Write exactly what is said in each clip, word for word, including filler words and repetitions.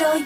rồi.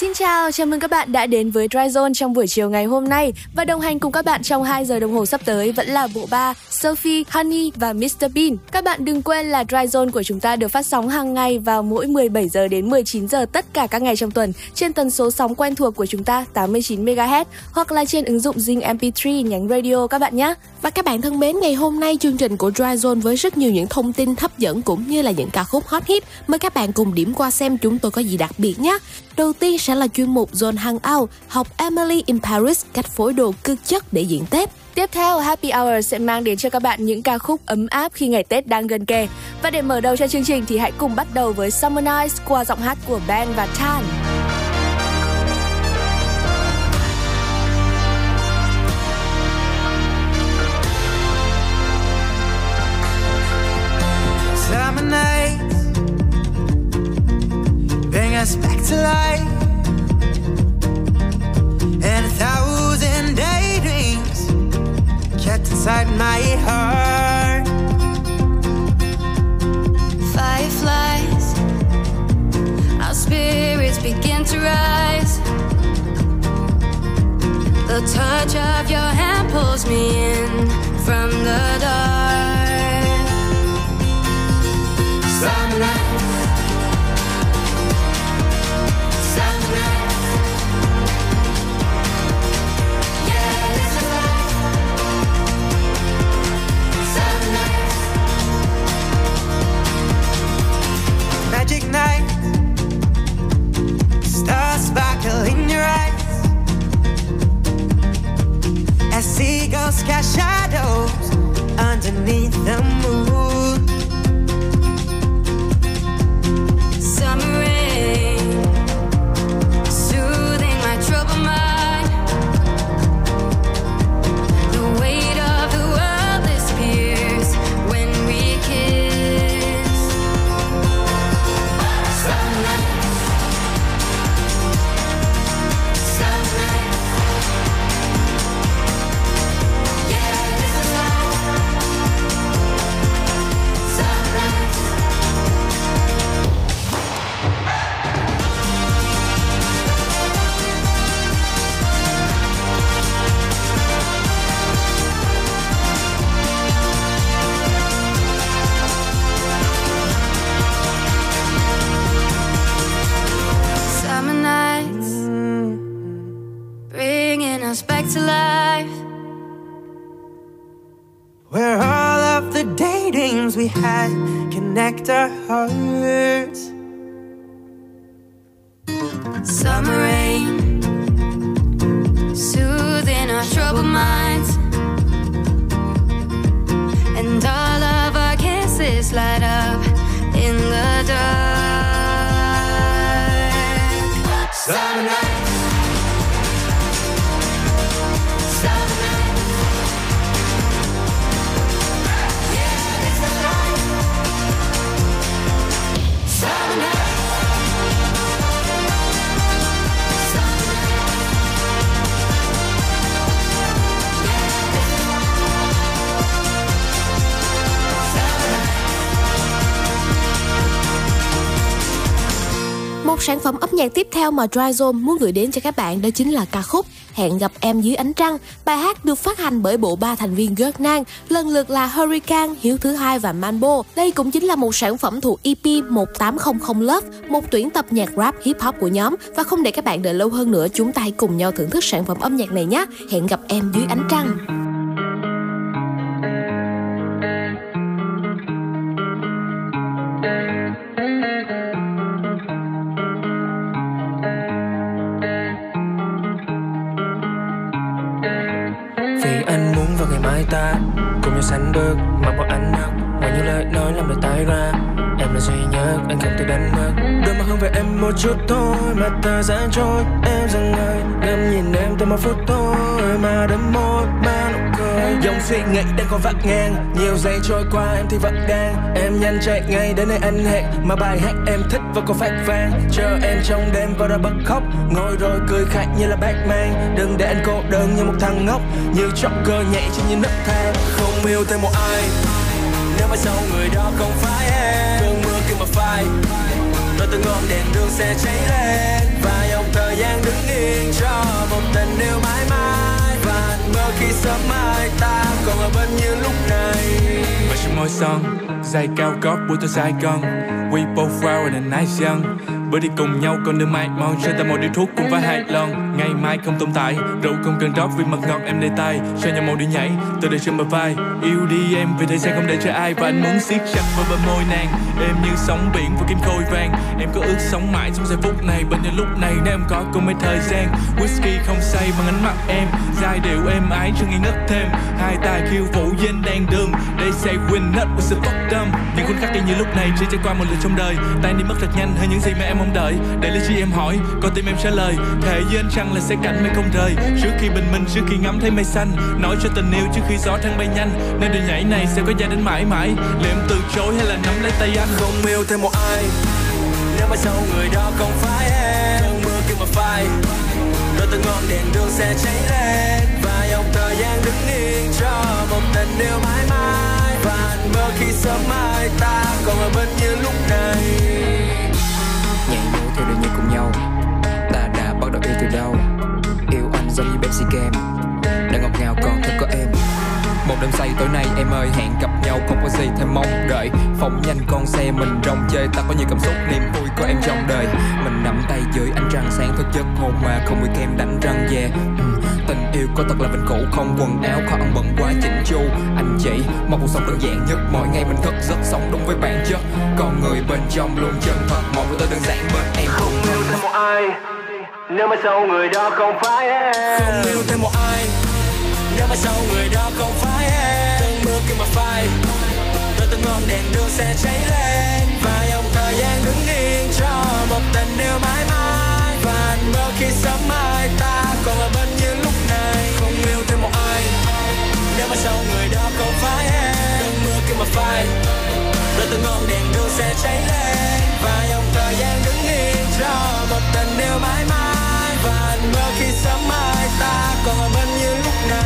Xin chào, chào mừng các bạn đã đến với Dry Zone trong buổi chiều ngày hôm nay. Và đồng hành cùng các bạn trong hai giờ đồng hồ sắp tới vẫn là bộ ba Sophie, Honey và mít-tơ Bean. Các bạn đừng quên là Dry Zone của chúng ta được phát sóng hàng ngày vào mỗi mười bảy giờ đến mười chín giờ tất cả các ngày trong tuần trên tần số sóng quen thuộc của chúng ta tám mươi chín mê ga héc hoặc là trên ứng dụng Zing em pê ba nhánh radio các bạn nhé. Và các bạn thân mến, ngày hôm nay chương trình của Dry Zone với rất nhiều những thông tin hấp dẫn cũng như là những ca khúc hot hit. Mời các bạn cùng điểm qua xem chúng tôi có gì đặc biệt nhé. Đầu tiên sẽ là chuyên mục Zone Hangout, học Emily in Paris cách phối đồ cực chất để diễn Tết. Tiếp theo, Happy Hour sẽ mang đến cho các bạn những ca khúc ấm áp khi ngày Tết đang gần kề. Và để mở đầu cho chương trình thì hãy cùng bắt đầu với Summer Nights qua giọng hát của Ben và Tan. Summer nights bring us back to life. And a thousand daydreams kept inside my heart. Fireflies, our spirits begin to rise. The touch of your hand pulls me in from the dark. Summer nights, summer nights. Magic night, stars sparkle in your eyes. As seagulls cast shadows underneath the moon. Summer rain, soothing my troubled mind. The weight of the world disappears when we kiss. To life, where all of the daydreams we had connect our hearts. Summer rain, soothing our troubled minds, and all of our kisses light up in the dark. Summer night. Một sản phẩm âm nhạc tiếp theo mà Dry Zone muốn gửi đến cho các bạn đó chính là ca khúc Hẹn Gặp Em Dưới Ánh Trăng. Bài hát được phát hành bởi bộ ba thành viên Jordan, lần lượt là Hurricane, Hiếu Thứ Hai và Manpo. Đây cũng chính là một sản phẩm thuộc e pê một tám không không Love, một tuyển tập nhạc rap hip hop của nhóm. Và không để các bạn đợi lâu hơn nữa, chúng ta hãy cùng nhau thưởng thức sản phẩm âm nhạc này nhé. Hẹn Gặp Em Dưới Ánh Trăng. Ta cùng nhau sánh bước mặc vào ánh mắt, ngoài những lời nói làm đời tái ra. Em là duy nhất anh không thể đánh mất. Đôi mắt hướng về em một chút thôi mà thời gian trôi. Em dừng lại ngắm nhìn em từ một phút thôi mà đắm môi mang nụ cười. ngang. Dòng suy nghĩ đang còn vắt ngang, nhiều giây trôi qua em thì vẫn đang. Em nhanh chạy ngay đến nơi anh hẹn, mà bài hát em thích vẫn còn phát vang. Chờ em trong đêm vào ra bật khóc, ngồi rồi cười khạch như là Batman. Đừng để anh cô đơn như một thằng ngốc, như Joker nhảy trên những nấc thang. Không yêu thêm một ai, nếu mai sau người đó không phải em. Cơn mưa kia mà phai, rồi từng ngọn đèn đường sẽ cháy lên. Và dòng thời gian đứng yên cho một tình yêu mãi mãi. Và mơ khi sớm mai ta còn ở bên như lúc này. Và trên môi son, giày cao gót buổi tối Sài Gòn. We both wild and nice young. Bữa đi cùng nhau còn đêm mai mong. Cho ta một điếu thuốc cũng phải hai lon. Ngày mai không tồn tại, rượu không cần rót. Vì mật ngọt em đầy tay, cho nhau màu đi nhảy. Tôi để trên bờ vai, yêu đi em. Vì thời gian không để cho ai. Và anh muốn siết chặt vào bờ môi nàng. Em như sóng biển với kim khôi vàng. Em có ước sống mãi trong giây phút này. Bên nhau lúc này nếu em có cùng mấy thời gian. Whisky không say bằng ánh mắt em. Giai điệu em ái chưa nghi ngất thêm. Hai tay khiêu vũ dên đèn đường. They say win not with the fuck dumb. Những khoảnh khắc như lúc này chỉ trải qua một lần trong đời. Tan đi mất thật nhanh hơn những gì mà em mong đợi. Để lý trí em hỏi, con tim em trả lời. Thề với anh rằng là sẽ cạnh mây không rời. Trước khi bình minh, trước khi ngắm thấy mây xanh. Nói cho tình yêu trước khi gió thăng bay nhanh. Nên đường nhảy này sẽ có gia đến mãi mãi. Liệu em từ chối hay là nắm lấy tay anh. Không yêu thêm một ai, nếu mai sau người đó không phải em. Cơn mưa kia mà phai, rồi từng ngọn đèn đường sẽ cháy lên. Và dòng thời gian đứng yên cho một tình yêu mãi mãi. Và anh mơ khi sớm mai ta còn ở bên như lúc này. Nhảy nhớ theo đời như cùng nhau. Ta đã bắt đầu yêu từ đâu. Yêu anh giống như Pepsi Game. Đã ngọt ngào còn thật có em. Một đêm say tối nay em ơi hẹn gặp nhau. Không có gì thêm mong đợi. Phóng nhanh con xe mình rong chơi. Ta có nhiều cảm xúc niềm vui của em trong đời. Mình nắm tay dưới ánh trăng sáng thức giấc hồn mà không bị kem đánh răng về. Yeah. Ừ. Tình yêu có thật là mình cũ không quần áo khó ăn bận quá chỉnh chu. Anh chị một cuộc sống đơn giản nhất. Mỗi ngày mình thức giấc sống đúng với bản chất. Còn người bên trong luôn chân thật. Một người tôi đơn giản bên em. Không yêu thêm một ai, nếu mai sau người đó không phải em. Không yêu thêm một ai, nếu mai sau người đó không phải em. Từng mưa kia mà phai, rồi từng ngọn đèn đường sẽ cháy lên. Và dòng thời gian đứng yên cho một tình yêu mãi mãi. Và anh mơ khi sớm mai ta còn ở bên như lúc này. Không yêu thêm một ai, nếu mà sau người đó không phải em. Cơn mưa kia mà phai, rồi từng ngọn đèn đường sẽ cháy lên. Và dòng thời gian đứng yên cho một tình yêu mãi mãi. Và anh mơ khi sớm mai ta còn ở bên như lúc này.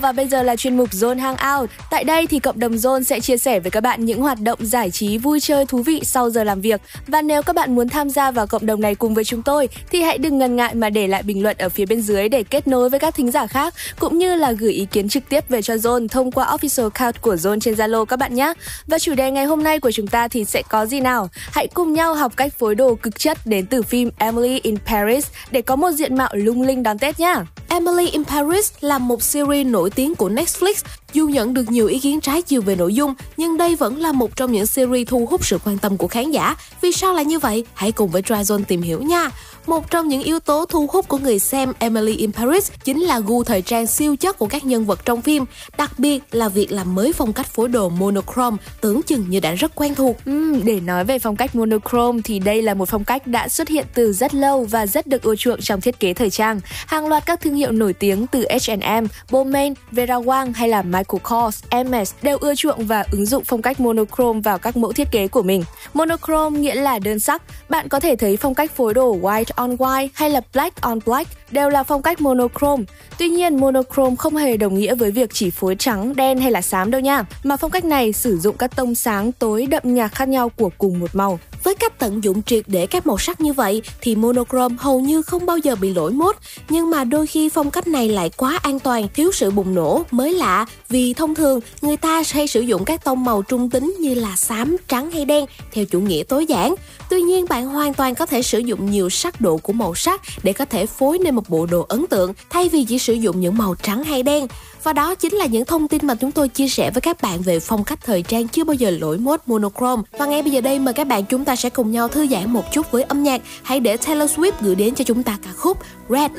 Và bây giờ là chuyên mục Zone Hangout. Tại đây thì cộng đồng Zone sẽ chia sẻ với các bạn những hoạt động giải trí vui chơi thú vị sau giờ làm việc. Và nếu các bạn muốn tham gia vào cộng đồng này cùng với chúng tôi thì hãy đừng ngần ngại mà để lại bình luận ở phía bên dưới để kết nối với các thính giả khác, cũng như là gửi ý kiến trực tiếp về cho Zone thông qua official account của Zone trên Zalo các bạn nhé. Và chủ đề ngày hôm nay của chúng ta thì sẽ có gì nào? Hãy cùng nhau học cách phối đồ cực chất đến từ phim Emily in Paris để có một diện mạo lung linh đón Tết nhé. Emily in Paris là một series nổi tiếng của Netflix. Dù nhận được nhiều ý kiến trái chiều về nội dung, nhưng đây vẫn là một trong những series thu hút sự quan tâm của khán giả. Vì sao lại như vậy? Hãy cùng với Dry Zone tìm hiểu nha! Một trong những yếu tố thu hút của người xem Emily in Paris chính là gu thời trang siêu chất của các nhân vật trong phim, đặc biệt là việc làm mới phong cách phối đồ monochrome tưởng chừng như đã rất quen thuộc. Ừ, để nói về phong cách monochrome thì đây là một phong cách đã xuất hiện từ rất lâu và rất được ưa chuộng trong thiết kế thời trang. Hàng loạt các thương hiệu nổi tiếng từ H and M, Bowman, Vera Wang hay là Michael Kors, em ét đều ưa chuộng và ứng dụng phong cách monochrome vào các mẫu thiết kế của mình. Monochrome nghĩa là đơn sắc. Bạn có thể thấy phong cách phối đồ white on white hay là black on black đều là phong cách monochrome. Tuy nhiên, monochrome không hề đồng nghĩa với việc chỉ phối trắng, đen hay là xám đâu nha, mà phong cách này sử dụng các tông sáng tối đậm nhạt khác nhau của cùng một màu. Với cách tận dụng triệt để các màu sắc như vậy thì monochrome hầu như không bao giờ bị lỗi mốt, nhưng mà đôi khi phong cách này lại quá an toàn, thiếu sự bùng nổ, mới lạ, vì thông thường người ta hay sử dụng các tông màu trung tính như là xám, trắng hay đen theo chủ nghĩa tối giản. Tuy nhiên bạn hoàn toàn có thể sử dụng nhiều sắc độ của màu sắc để có thể phối nên một bộ đồ ấn tượng thay vì chỉ sử dụng những màu trắng hay đen. Và đó chính là những thông tin mà chúng tôi chia sẻ với các bạn về phong cách thời trang chưa bao giờ lỗi mốt monochrome. Và ngay bây giờ đây mời các bạn chúng ta sẽ cùng nhau thư giãn một chút với âm nhạc. Hãy để Taylor Swift gửi đến cho chúng ta ca khúc Red.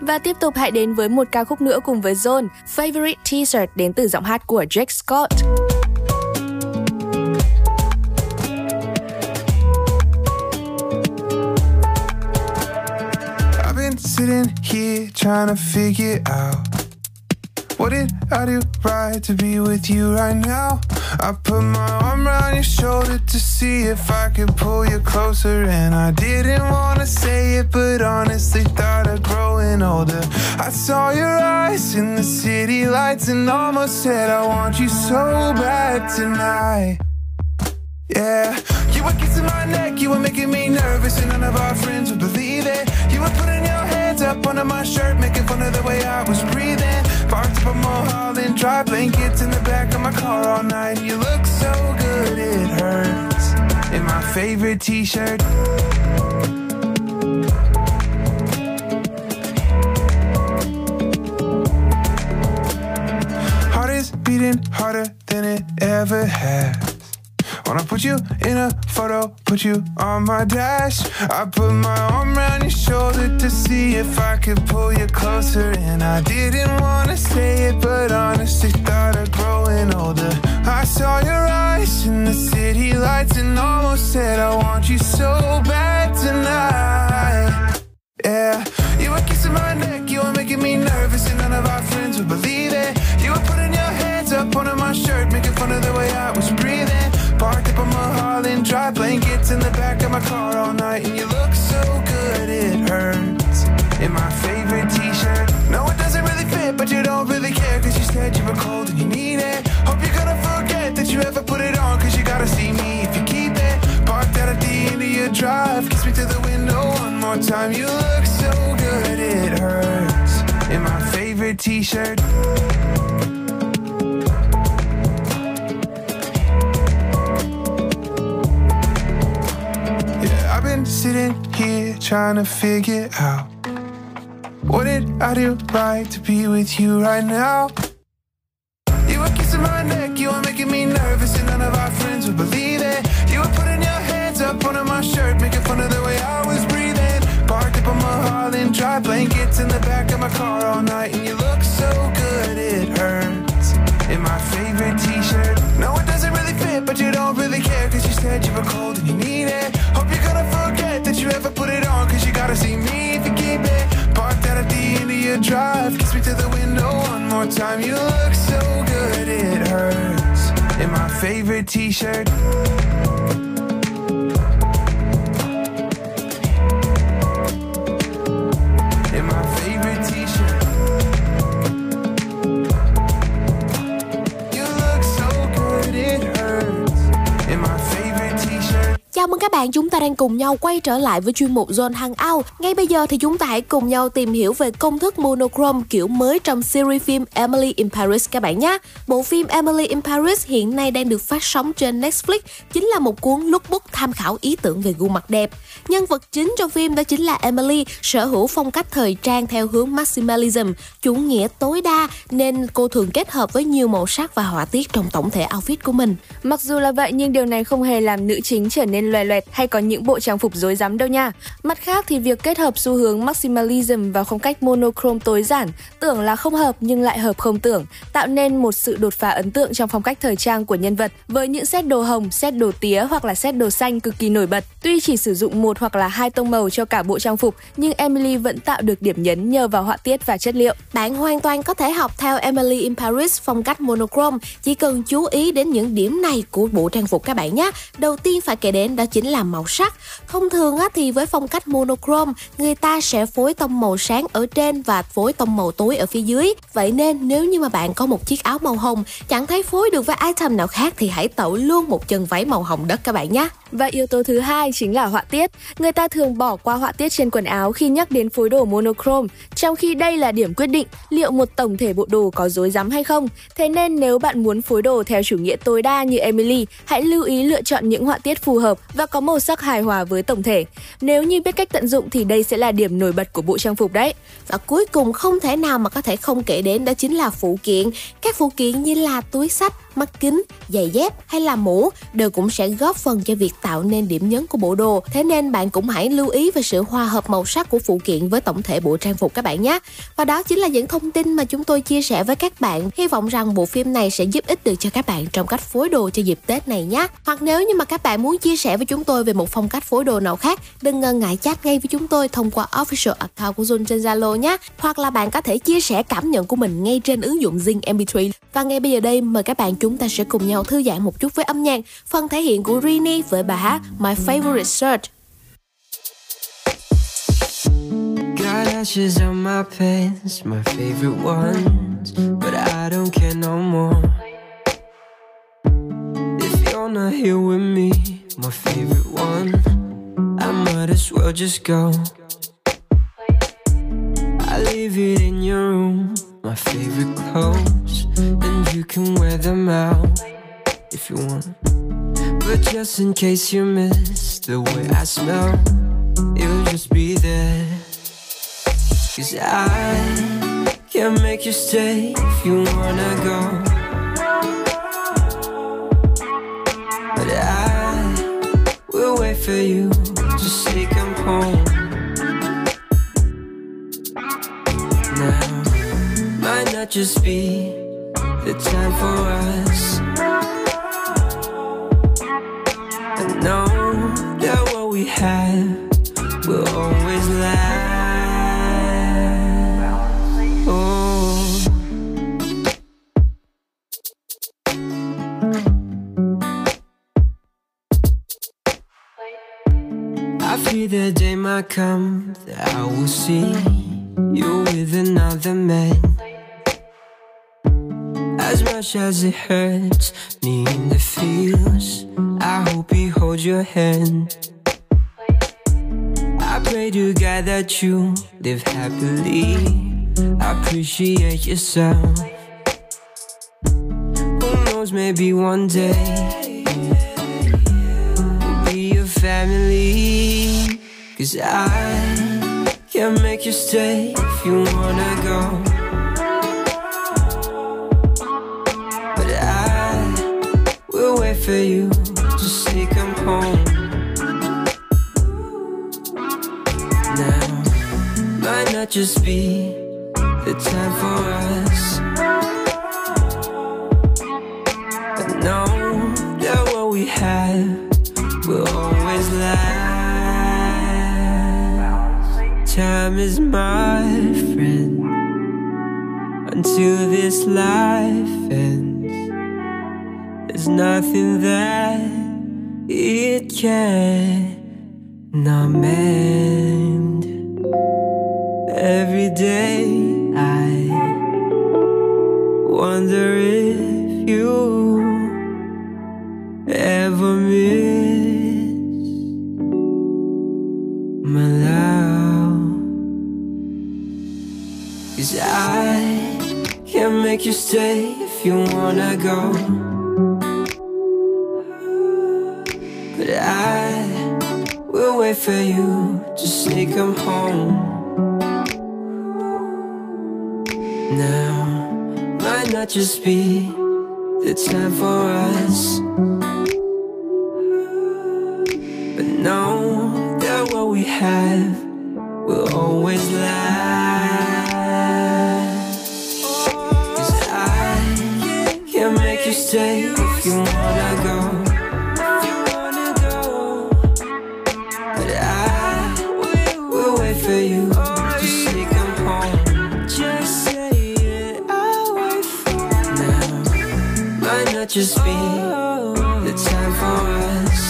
Và tiếp tục hãy đến với một ca khúc nữa cùng với Zone, Favorite T-shirt đến từ giọng hát của Drake Scott. I've been sitting here trying to figure out what did I do right to be with you right now. I put my arm around your shoulder to see if I could pull you closer, and I didn't wanna say it, but honestly thought of growing older. I saw your eyes in the city lights and almost said I want you so bad tonight. Yeah, you were kissing my neck, you were making me nervous, and none of our friends would believe it. You were putting your hands up under my shirt, making fun of the way I was breathing. Parked up on Mulholland, dry blankets in the back of my car all night. You look so good, it hurts. In my favorite t-shirt. beating harder than it ever has. When I put you in a photo, put you on my dash. I put my arm around your shoulder to see if I could pull you closer. And I didn't wanna say it, but honestly thought of growing older. I saw your eyes in the city lights and almost said I want you so bad tonight. Yeah, you were kissing my neck, you were making me nervous, and none of our friends would believe it. You were putting your hands up under my shirt, making fun of the way I was breathing. Parked up on Mulholland, dry blankets in the back of my car all night. And you look so good, it hurts. In my favorite t-shirt. No, it doesn't really fit, but you don't really care, cause you said you were cold and you need it. Hope you're gonna forget that you ever put it on, cause you gotta see me if you keep it. Parked out at the end of your drive, kiss me to the window one more time. You look so good, it hurts. In my favorite t-shirt. I've been sitting here trying to figure out what it I do like to be with you right now. You were kissing my neck, you were making me nervous, and none of our friends would believe it. You were putting your hands up under my shirt, making fun of the way I was breathing. Parked up on Mulholland, dry blankets in the back of my car all night, and you look so good it hurts. In my favorite t-shirt. No, it doesn't really fit, but you don't really care, cause you said you were cold and you need it. Hope you're gonna forget that you ever put it on, cause you gotta see me if you keep it. Parked out at the end of your drive, kiss me to the window one more time. You look so good it hurts. In my favorite t-shirt. In my favorite t-shirt. Chào mừng các bạn, chúng ta đang cùng nhau quay trở lại với chuyên mục Zone Hangout. Ngay bây giờ thì chúng ta hãy cùng nhau tìm hiểu về công thức monochrome kiểu mới trong series phim Emily in Paris các bạn nhé. Bộ phim Emily in Paris hiện nay đang được phát sóng trên Netflix, chính là một cuốn lookbook tham khảo ý tưởng về gương mặt đẹp. Nhân vật chính trong phim đó chính là Emily, sở hữu phong cách thời trang theo hướng maximalism, chủ nghĩa tối đa, nên cô thường kết hợp với nhiều màu sắc và họa tiết trong tổng thể outfit của mình. Mặc dù là vậy nhưng điều này không hề làm nữ chính trở nên loè loẹt hay có những bộ trang phục rối rắm đâu nha. Mặt khác thì việc kết hợp xu hướng maximalism và phong cách monochrome tối giản, tưởng là không hợp nhưng lại hợp không tưởng, tạo nên một sự đột phá ấn tượng trong phong cách thời trang của nhân vật với những set đồ hồng, set đồ tía hoặc là set đồ xanh cực kỳ nổi bật. Tuy chỉ sử dụng một hoặc là hai tông màu cho cả bộ trang phục nhưng Emily vẫn tạo được điểm nhấn nhờ vào họa tiết và chất liệu. Bạn hoàn toàn có thể học theo Emily in Paris phong cách monochrome, chỉ cần chú ý đến những điểm này của bộ trang phục các bạn nhé. Đầu tiên phải kể đến đó chính là màu sắc. Thông thường á, thì với phong cách monochrome, người ta sẽ phối tông màu sáng ở trên và phối tông màu tối ở phía dưới. Vậy nên nếu như mà bạn có một chiếc áo màu hồng, chẳng thấy phối được với item nào khác thì hãy tậu luôn một chân váy màu hồng đất các bạn nhé. Và yếu tố thứ hai chính là họa tiết. Người ta thường bỏ qua họa tiết trên quần áo khi nhắc đến phối đồ monochrome, trong khi đây là điểm quyết định liệu một tổng thể bộ đồ có rối rắm hay không. Thế nên nếu bạn muốn phối đồ theo chủ nghĩa tối đa như Emily, hãy lưu ý lựa chọn những họa tiết phù hợp và có màu sắc hài hòa với tổng thể. Nếu như biết cách tận dụng thì đây sẽ là điểm nổi bật của bộ trang phục đấy. Và cuối cùng không thể nào mà có thể không kể đến đó chính là phụ kiện. Các phụ kiện như là túi xách, mắt kính, giày dép hay là mũ đều cũng sẽ góp phần cho việc tạo nên điểm nhấn của bộ đồ. Thế nên bạn cũng hãy lưu ý về sự hòa hợp màu sắc của phụ kiện với tổng thể bộ trang phục các bạn nhé. Và đó chính là những thông tin mà chúng tôi chia sẻ với các bạn. Hy vọng rằng bộ phim này sẽ giúp ích được cho các bạn trong cách phối đồ cho dịp Tết này nhé. Hoặc nếu như mà các bạn muốn chia sẻ với chúng tôi về một phong cách phối đồ nào khác, đừng ngần ngại chat ngay với chúng tôi thông qua official account của Zone trên Zalo nhé. Hoặc là bạn có thể chia sẻ cảm nhận của mình ngay trên ứng dụng Zing em pê ba. Và ngay bây giờ đây mời các bạn chúng ta sẽ cùng nhau thư giãn một chút với âm nhạc, phần thể hiện của Rini với bài hát My Favorite Shirt. Got ashes on my pants, my favorite ones, but I don't care no more. If you're not here with me, my favorite one, I might as well just go. I leave it in your room, my favorite clothes, and you can wear them out if you want. But just in case you miss the way I smell, it'll just be there. Cause I can't make you stay if you wanna go. for you, just take him home now. Might not just be the time for us. I know that what we have will always last. Oh, I fear the day might come that I will see you with another man. As much as it hurts me in the feels, I hope he holds your hand. I pray to God that you live happily, I appreciate yourself. Who knows, maybe one day we'll be a family. Cause I can't make you stay if you wanna go. For you, just take him home now. Might not just be the time for us. I know that what we have will always last. Time is my friend until this life ends. There's nothing that it can not mend. Every day I wonder if you ever miss my love. Cause I can't make you stay if you wanna go. But I will wait for you, just take him home now. Might not just be the time for us. But know that what we have will always last. Cause I can't make you stay if you wanna go. Just be the time for us.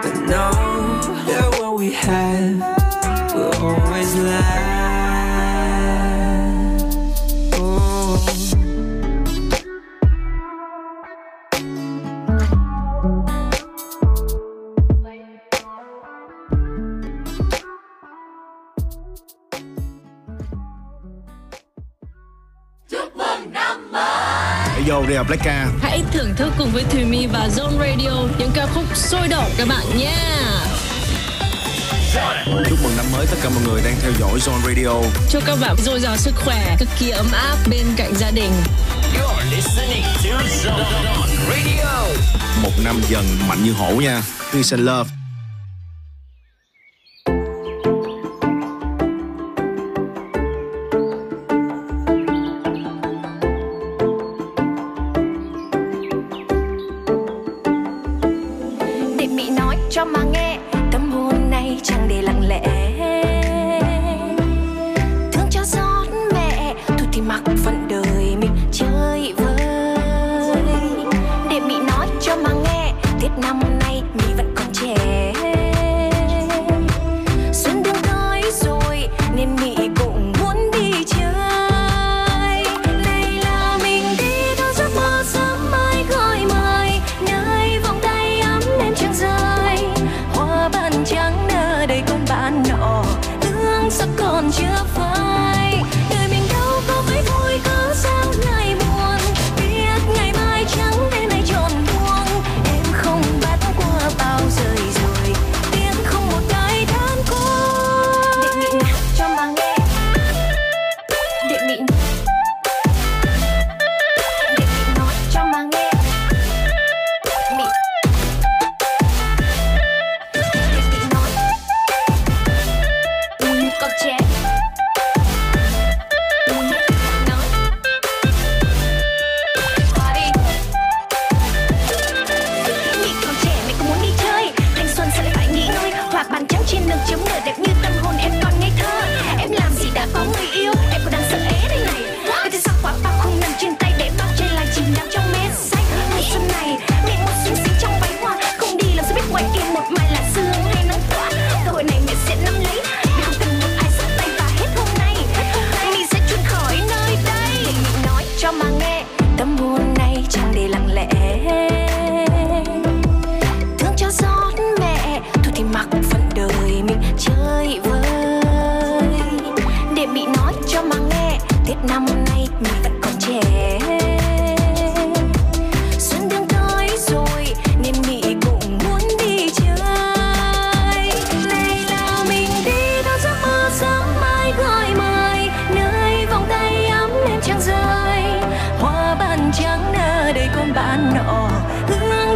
But know that what we have will always last. Oh. Yo, đây là Black Car. Hãy thưởng thức cùng với Thùy My và Zone Radio những ca khúc sôi động các bạn nha. Chúc mừng năm mới tất cả mọi người đang theo dõi Zone Radio. Chúc các bạn dồi dào sức khỏe, cực kỳ ấm áp bên cạnh gia đình. You're listening to Zone Radio. Một năm dần mạnh như hổ nha. Peace and love.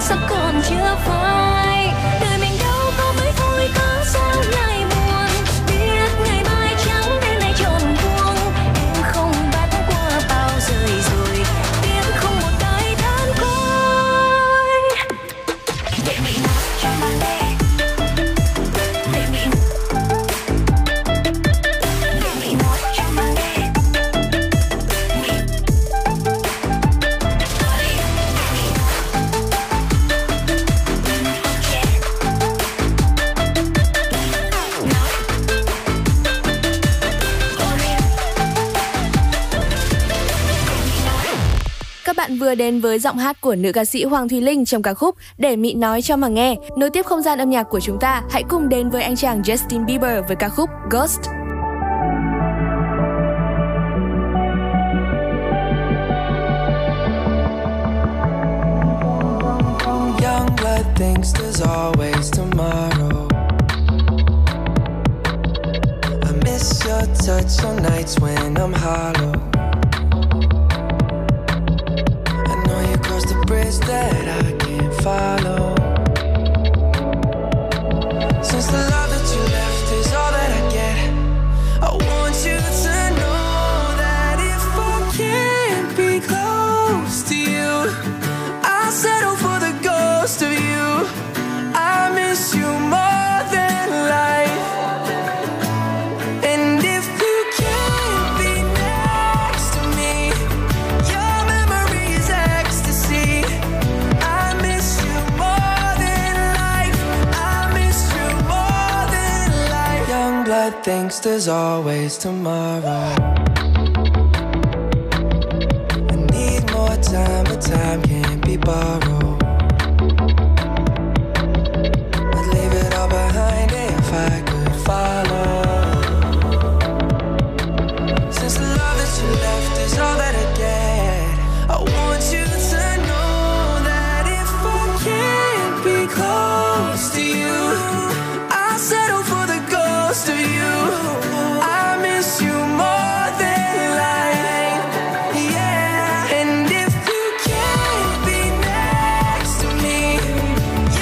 sắc còn chưa phai. Đời mình đâu có mấy thôi, có sao ngày buồn. Biết ngày mai trắng đêm nay tròn vuông. Em không bắt qua bao rời rồi. Biết không một đời than côi. Để mình nói cho bạn bè. Để mình Để mình nói cho bạn bè. Bạn vừa đến với giọng hát của nữ ca sĩ Hoàng Thùy Linh trong ca khúc Để Mị Nói Cho Mà Nghe. Nối tiếp không gian âm nhạc của chúng ta, hãy cùng đến với anh chàng Justin Bieber với ca khúc Ghost. The bridge that I can't follow. Since the love that you left is all that I get, I want you to know that if I can't be close to you, I'll settle for the ghost of you. I miss you more than life. And if you can't be next to me, you're blood thinks there's always tomorrow. I need more time, but time can't be borrowed. I'd leave it all behind if I could follow. Since the love that you left is all that I get, I want you to know that if I can't be close to you, I'll settle for the ghost of you. I miss you more than life, yeah. And if you can't be next to me, your memory is ecstasy. I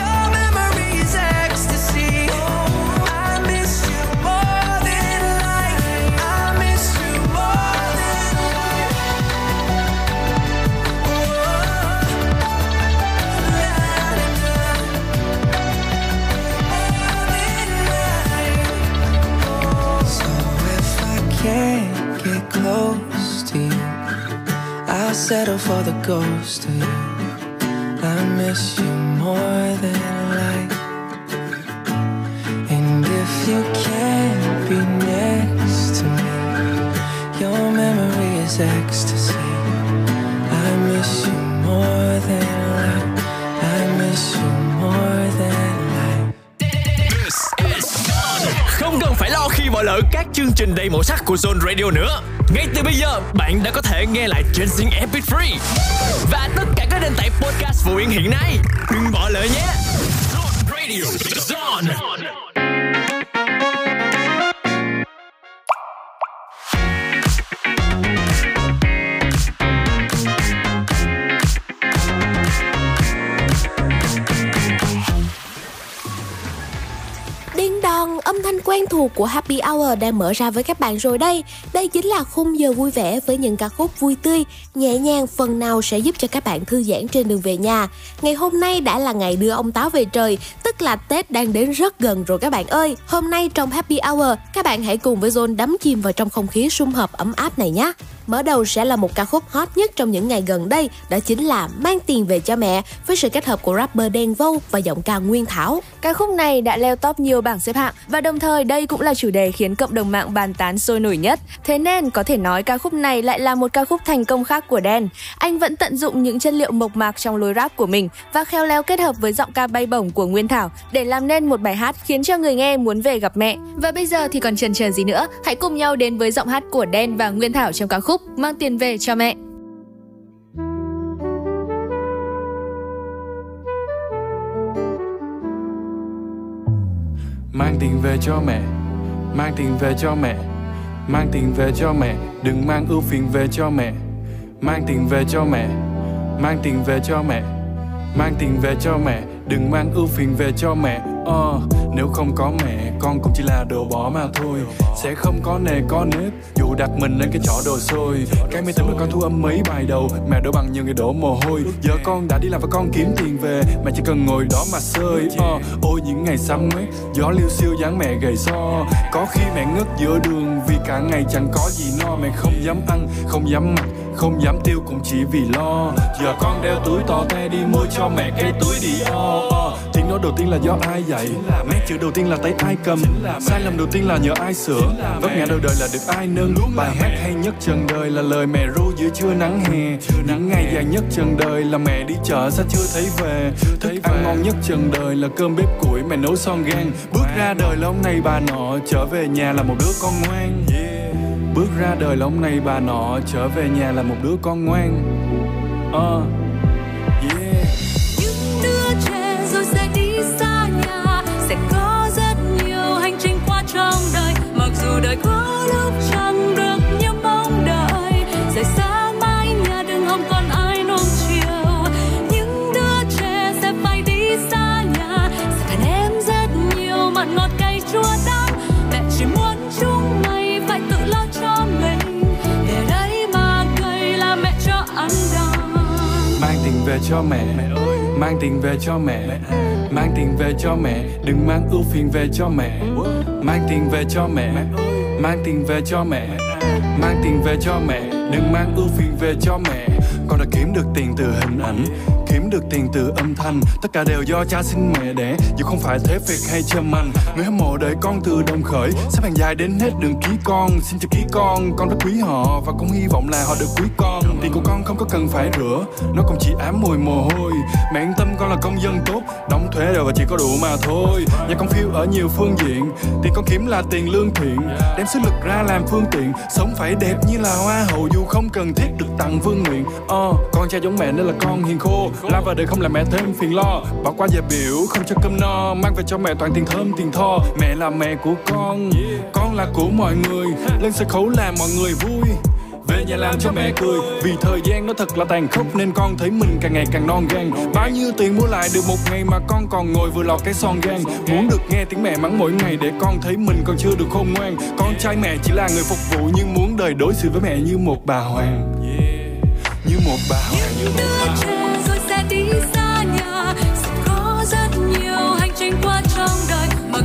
miss you more than life. I miss you more than life. So if I can't get close to you, I'll settle for the ghost of you. I miss you more than life. And if you can't be next to me, your memory is ecstasy. I miss you more than life. I miss you more than life. Không cần phải lo khi bỏ lỡ các chương trình đầy màu sắc của Zone Radio nữa. Ngay từ bây giờ, bạn đã có thể nghe lại trên Zing em pê ba và tất cả các nền tảng podcast phổ biến hiện nay. Đừng bỏ lỡ nhé. Zone Radio. Zone. Đinh đòn, âm thanh quen thuộc của Happy Hour đang mở ra với các bạn rồi đây. Đây chính là khung giờ vui vẻ với những ca khúc vui tươi, nhẹ nhàng phần nào sẽ giúp cho các bạn thư giãn trên đường về nhà. Ngày hôm nay đã là ngày đưa ông táo về trời, tức là Tết đang đến rất gần rồi các bạn ơi. Hôm nay trong Happy Hour, các bạn hãy cùng với Zone đắm chìm vào trong không khí sum họp ấm áp này nhé. Mở đầu sẽ là một ca khúc hot nhất trong những ngày gần đây, đó chính là Mang Tiền Về Cho Mẹ với sự kết hợp của rapper Đen Vâu và giọng ca Nguyên Thảo. Ca khúc này đã leo top nhiều bảng xếp hạng và đồng thời đây cũng là chủ đề khiến cộng đồng mạng bàn tán sôi nổi nhất. Thế nên có thể nói ca khúc này lại là một ca khúc thành công khác của Đen. Anh vẫn tận dụng những chất liệu mộc mạc trong lối rap của mình và khéo léo kết hợp với giọng ca bay bổng của Nguyên Thảo để làm nên một bài hát khiến cho người nghe muốn về gặp mẹ. Và bây giờ thì còn chần chừ gì nữa, hãy cùng nhau đến với giọng hát của Đen và Nguyên Thảo trong ca khúc Mang Tiền Về Cho Mẹ. Mang tiền về cho mẹ, mang tiền về cho mẹ, mang tiền về cho mẹ, đừng mang ưu phiền về cho mẹ. Mang tiền về cho mẹ, mang tiền về cho mẹ, Mang tiền về cho mẹ, đừng mang ưu phiền về cho mẹ. uh, Nếu không có mẹ, con cũng chỉ là đồ bỏ mà thôi. Sẽ không có nề có nếp, dù đặt mình lên cái chỗ đồ xôi. Cái máy tính mà con thu âm mấy bài đầu, mẹ đổ bằng nhiều người đổ mồ hôi. Giờ con đã đi làm và con kiếm tiền về, mẹ chỉ cần ngồi đó mà sơi. uh, Ôi những ngày xăm ấy, gió liêu siêu dáng mẹ gầy so. Có khi mẹ ngất giữa đường vì cả ngày chẳng có gì no. Mẹ không dám ăn, không dám mặc, không dám tiêu cũng chỉ vì lo. Giờ con đeo túi to te đi mua cho mẹ cái túi Dior. uh, Tiếng nói đầu tiên là do ai dạy, nét chữ đầu tiên là tay ai cầm, sai lầm đầu tiên là nhờ ai sửa, vấp ngã đầu đời là được ai nâng. Bài hát hay nhất trần đời là lời mẹ ru giữa trưa nắng hè. Nắng ngày dài nhất trần đời là mẹ đi chợ sao chưa thấy về. Thức ăn ngon nhất trần đời là cơm bếp củi mẹ nấu son gan. Bước ra đời là ông này bà nọ, trở về nhà là một đứa con ngoan. Bước ra đời là ông này bà nọ, trở về nhà là một đứa con ngoan. uh, yeah. Những đứa trẻ rồi sẽ đi xa nhà, sẽ có rất nhiều hành trình qua trong đời. Mặc dù đời có lúc chẳng được như mong đợi, sẽ xa mãi nhà đừng hòng còn ai nôn chiều. Những đứa trẻ sẽ phải đi xa nhà, sẽ cần em rất nhiều mặn ngọt cay chua đắng. Mẹ chỉ muốn chúng mày về cho mẹ, mang tiền về cho mẹ, mang tiền về cho mẹ, đừng mang ưu phiền về cho mẹ, mang tiền về cho mẹ, mang tiền về cho mẹ, mang tiền về cho mẹ, đừng mang ưu phiền về cho mẹ. Con đã kiếm được tiền từ hình ảnh, kiếm được tiền từ âm thanh, tất cả đều do cha sinh mẹ đẻ, dù không phải thế việc hay châm anh. Người hâm mộ đợi con từ đồng khởi, xếp hàng dài đến hết đường ký con. Xin chào ký con, con rất quý họ và con hy vọng là họ được quý con. Tiền của con không có cần phải rửa, nó cũng chỉ ám mùi mồ hôi. Mẹ yên tâm con là công dân tốt, đóng thuế đều và chỉ có đủ mà thôi. Nhà con phiêu ở nhiều phương diện, tiền con kiếm là tiền lương thiện, đem sức lực ra làm phương tiện, sống phải đẹp như là hoa hậu dù không cần thiết được tặng vương nguyện. Uh, con cha giống mẹ nên là con hiền khô, la vào đời không làm mẹ thêm phiền lo. Bỏ qua dè biểu không cho cơm no, mang về cho mẹ toàn tiền thơm tiền tho. Mẹ là mẹ của con, con là của mọi người, lên sân khấu làm mọi người vui, về nhà làm cho mẹ cười. Vì thời gian nó thật là tàn khốc nên con thấy mình càng ngày càng non gan. Bao nhiêu tiền mua lại được một ngày mà con còn ngồi vừa lọt cái son gan. Muốn được nghe tiếng mẹ mắng mỗi ngày để con thấy mình còn chưa được khôn ngoan. Con trai mẹ chỉ là người phục vụ nhưng muốn đời đối xử với mẹ như một bà hoàng, như một bà hoàng, như một bà hoàng. Đi xa nhà sẽ có rất nhiều hành trình qua trong đời, mặc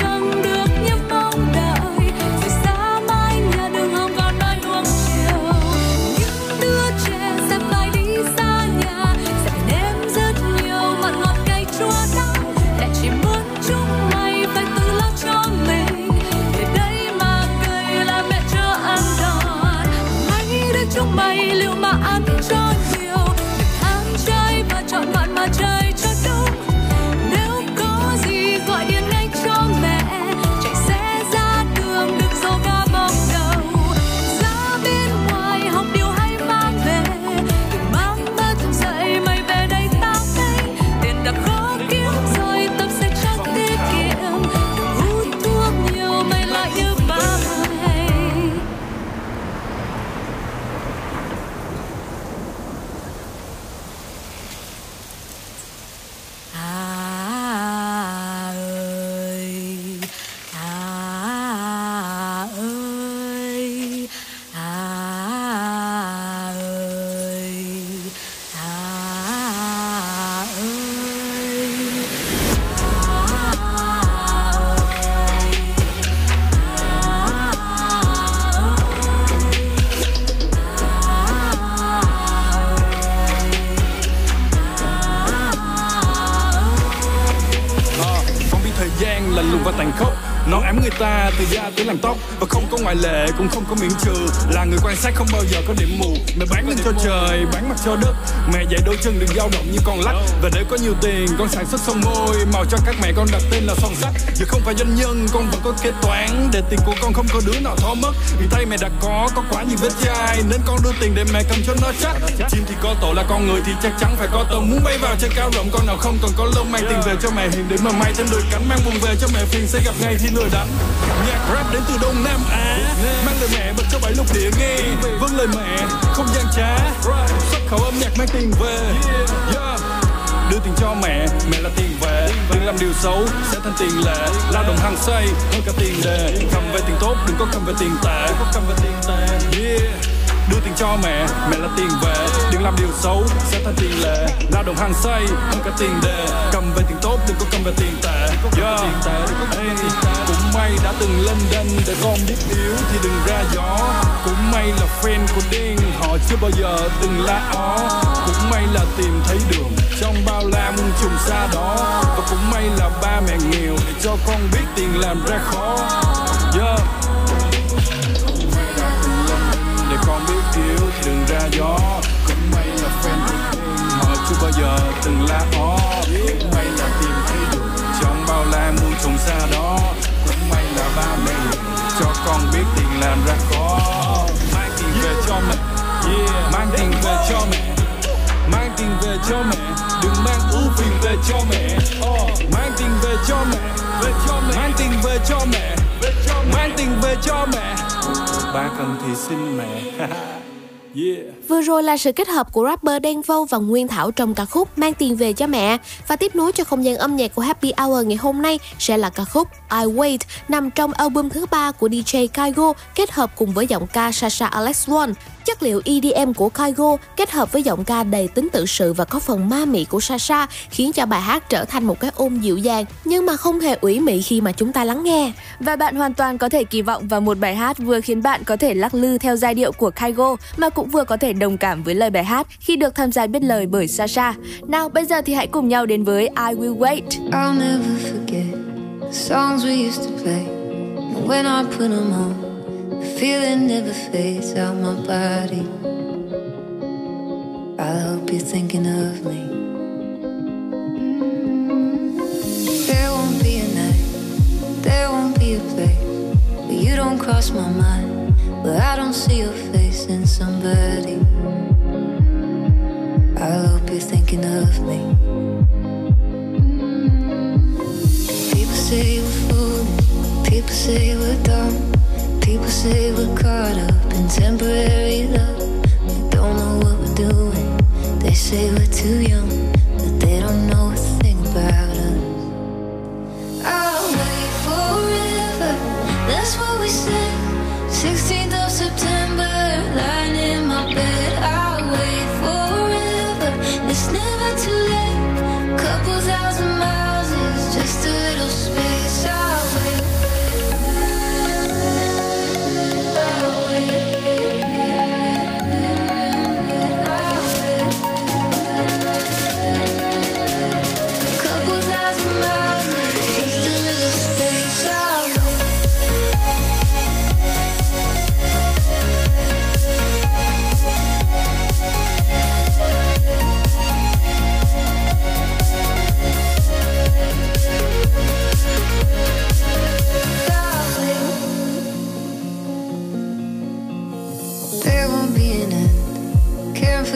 chẳng được như mong đợi, sẽ xa mãi nhà đường hồng còn đôi uống chiều. Những đứa trẻ sẽ phải đi xa nhà, sẽ nếm rất nhiều mặn ngọt cay chua đắng. Mẹ chỉ muốn chúng mày phải tự lo cho mình, để đây mà cười là mẹ chưa ăn đòn. Hãy để chúng mày liệu mà ăn cho nhiều, và chọn bạn mà chơi cho đúng. Nếu có gì gọi điện ngay cho mẹ, chạy xe ra đường đừng dồ ga bông đầu. Ra bên ngoài học điều hay mang về, đừng mang mất dậy mày về đây tao thấy. Tiền đã khó kiếm rồi tâm sẽ chẳng tiết kiệm, đừng hút thuốc nhiều mày lại như ba mày. Làm tóc và không có ngoại lệ cũng không có miễn trừ, là người quan sát không bao giờ có điểm mù. Mẹ bán lưng cho trời, bán mặt cho đất, mẹ dạy đôi chân đừng dao động như con lắc. Và để có nhiều tiền con sản xuất son môi màu cho các mẹ, con đặt tên là son sắc. Giờ không phải doanh nhân con vẫn có kế toán, để tiền của con không có đứa nào thó mất. Vì tay mẹ đã có có quá nhiều vết chai nên con đưa tiền để mẹ cầm cho nó chắc. Chim thì có tổ là con người thì chắc chắn phải có tổ, muốn bay vào trên cao rộng con nào không còn có lâu. Mang tiền về cho mẹ hiền để mà may thêm đôi cánh, mang buồn về cho mẹ phiền sẽ gặp ngay thì người đánh. Nhạc rap đến từ Đông Nam Á, mang lời mẹ bật cho bảy lục địa nghe, vâng lời mẹ không gian trá. khẩu âm nhạc mang tiền về. Yeah. Đưa tiền cho mẹ, mẹ là tiền về. Đừng làm điều xấu, sẽ thành tiền lệ. Lao động hăng say, hơn cả tiền đề. Cầm về tiền tốt, đừng có cầm về tiền tệ. Yeah. Đưa tiền cho mẹ, mẹ là tiền về. Đừng làm điều xấu, sẽ thành tiền lệ. Lao động hăng say, không cả tiền đề. Cầm về tiền tốt, đừng có cầm về tiền tệ. Yeah. Hey. Cũng may đã từng lên Đen để con biết yếu thì đừng ra gió. Cũng may là fan của Đen, họ chưa bao giờ từng la ó. Cũng may là tìm thấy đường trong bao la muôn trùng xa đó. Và cũng may là ba mẹ nghèo để cho con biết tiền làm ra khó. Yeah. Con biết yêu thì đừng ra gió. Cũng may là fan của Đen, họ chưa bao giờ từng la ó. Cũng may là tìm thấy được trong bao la muôn trùng xa đó. Cũng may là ba mẹ cho con biết tiền làm ra khó. Mang tiền về cho mẹ, yeah. Mang tiền về cho mẹ, mang tiền về cho mẹ, đừng mang ưu phiền về cho mẹ. Mang tiền về cho mẹ, về cho mẹ, mang tiền về cho mẹ, mang tiền về cho mẹ. Ba cần thì xin mẹ. Yeah. Vừa rồi là sự kết hợp của rapper Đen Vâu và Nguyên Thảo trong ca khúc Mang tiền về cho mẹ. Và tiếp nối cho không gian âm nhạc của Happy Hour ngày hôm nay sẽ là ca khúc I Wait, nằm trong album thứ ba của đê gi Kygo kết hợp cùng với giọng ca Sasha Alex Sloan. Chất liệu E D M của Kygo kết hợp với giọng ca đầy tính tự sự và có phần ma mị của Sasha khiến cho bài hát trở thành một cái ôm dịu dàng nhưng mà không hề ủy mị khi mà chúng ta lắng nghe. Và bạn hoàn toàn có thể kỳ vọng vào một bài hát vừa khiến bạn có thể lắc lư theo giai điệu của Kygo mà cũng vừa có thể đồng cảm với lời bài hát khi được tham gia biết lời bởi Sasha. Nào bây giờ thì hãy cùng nhau đến với I Will Wait. I'll never forget the songs we used to play. But when I put them on, the feeling never fades out my body. I hope you're thinking of me. There won't be a night, there won't be a place where you don't cross my mind, where I don't see your face in somebody. I hope you're thinking of me. People say we're fooling, people say we're dumb. People say we're caught up in temporary love. We don't know what we're doing. They say we're too young, but they don't know a thing about us. I'll wait forever, that's what we said. sixteenth of September, lying in my bed. I'll wait forever, it's never too late. Couple thousand miles is just a little space. I'll wait.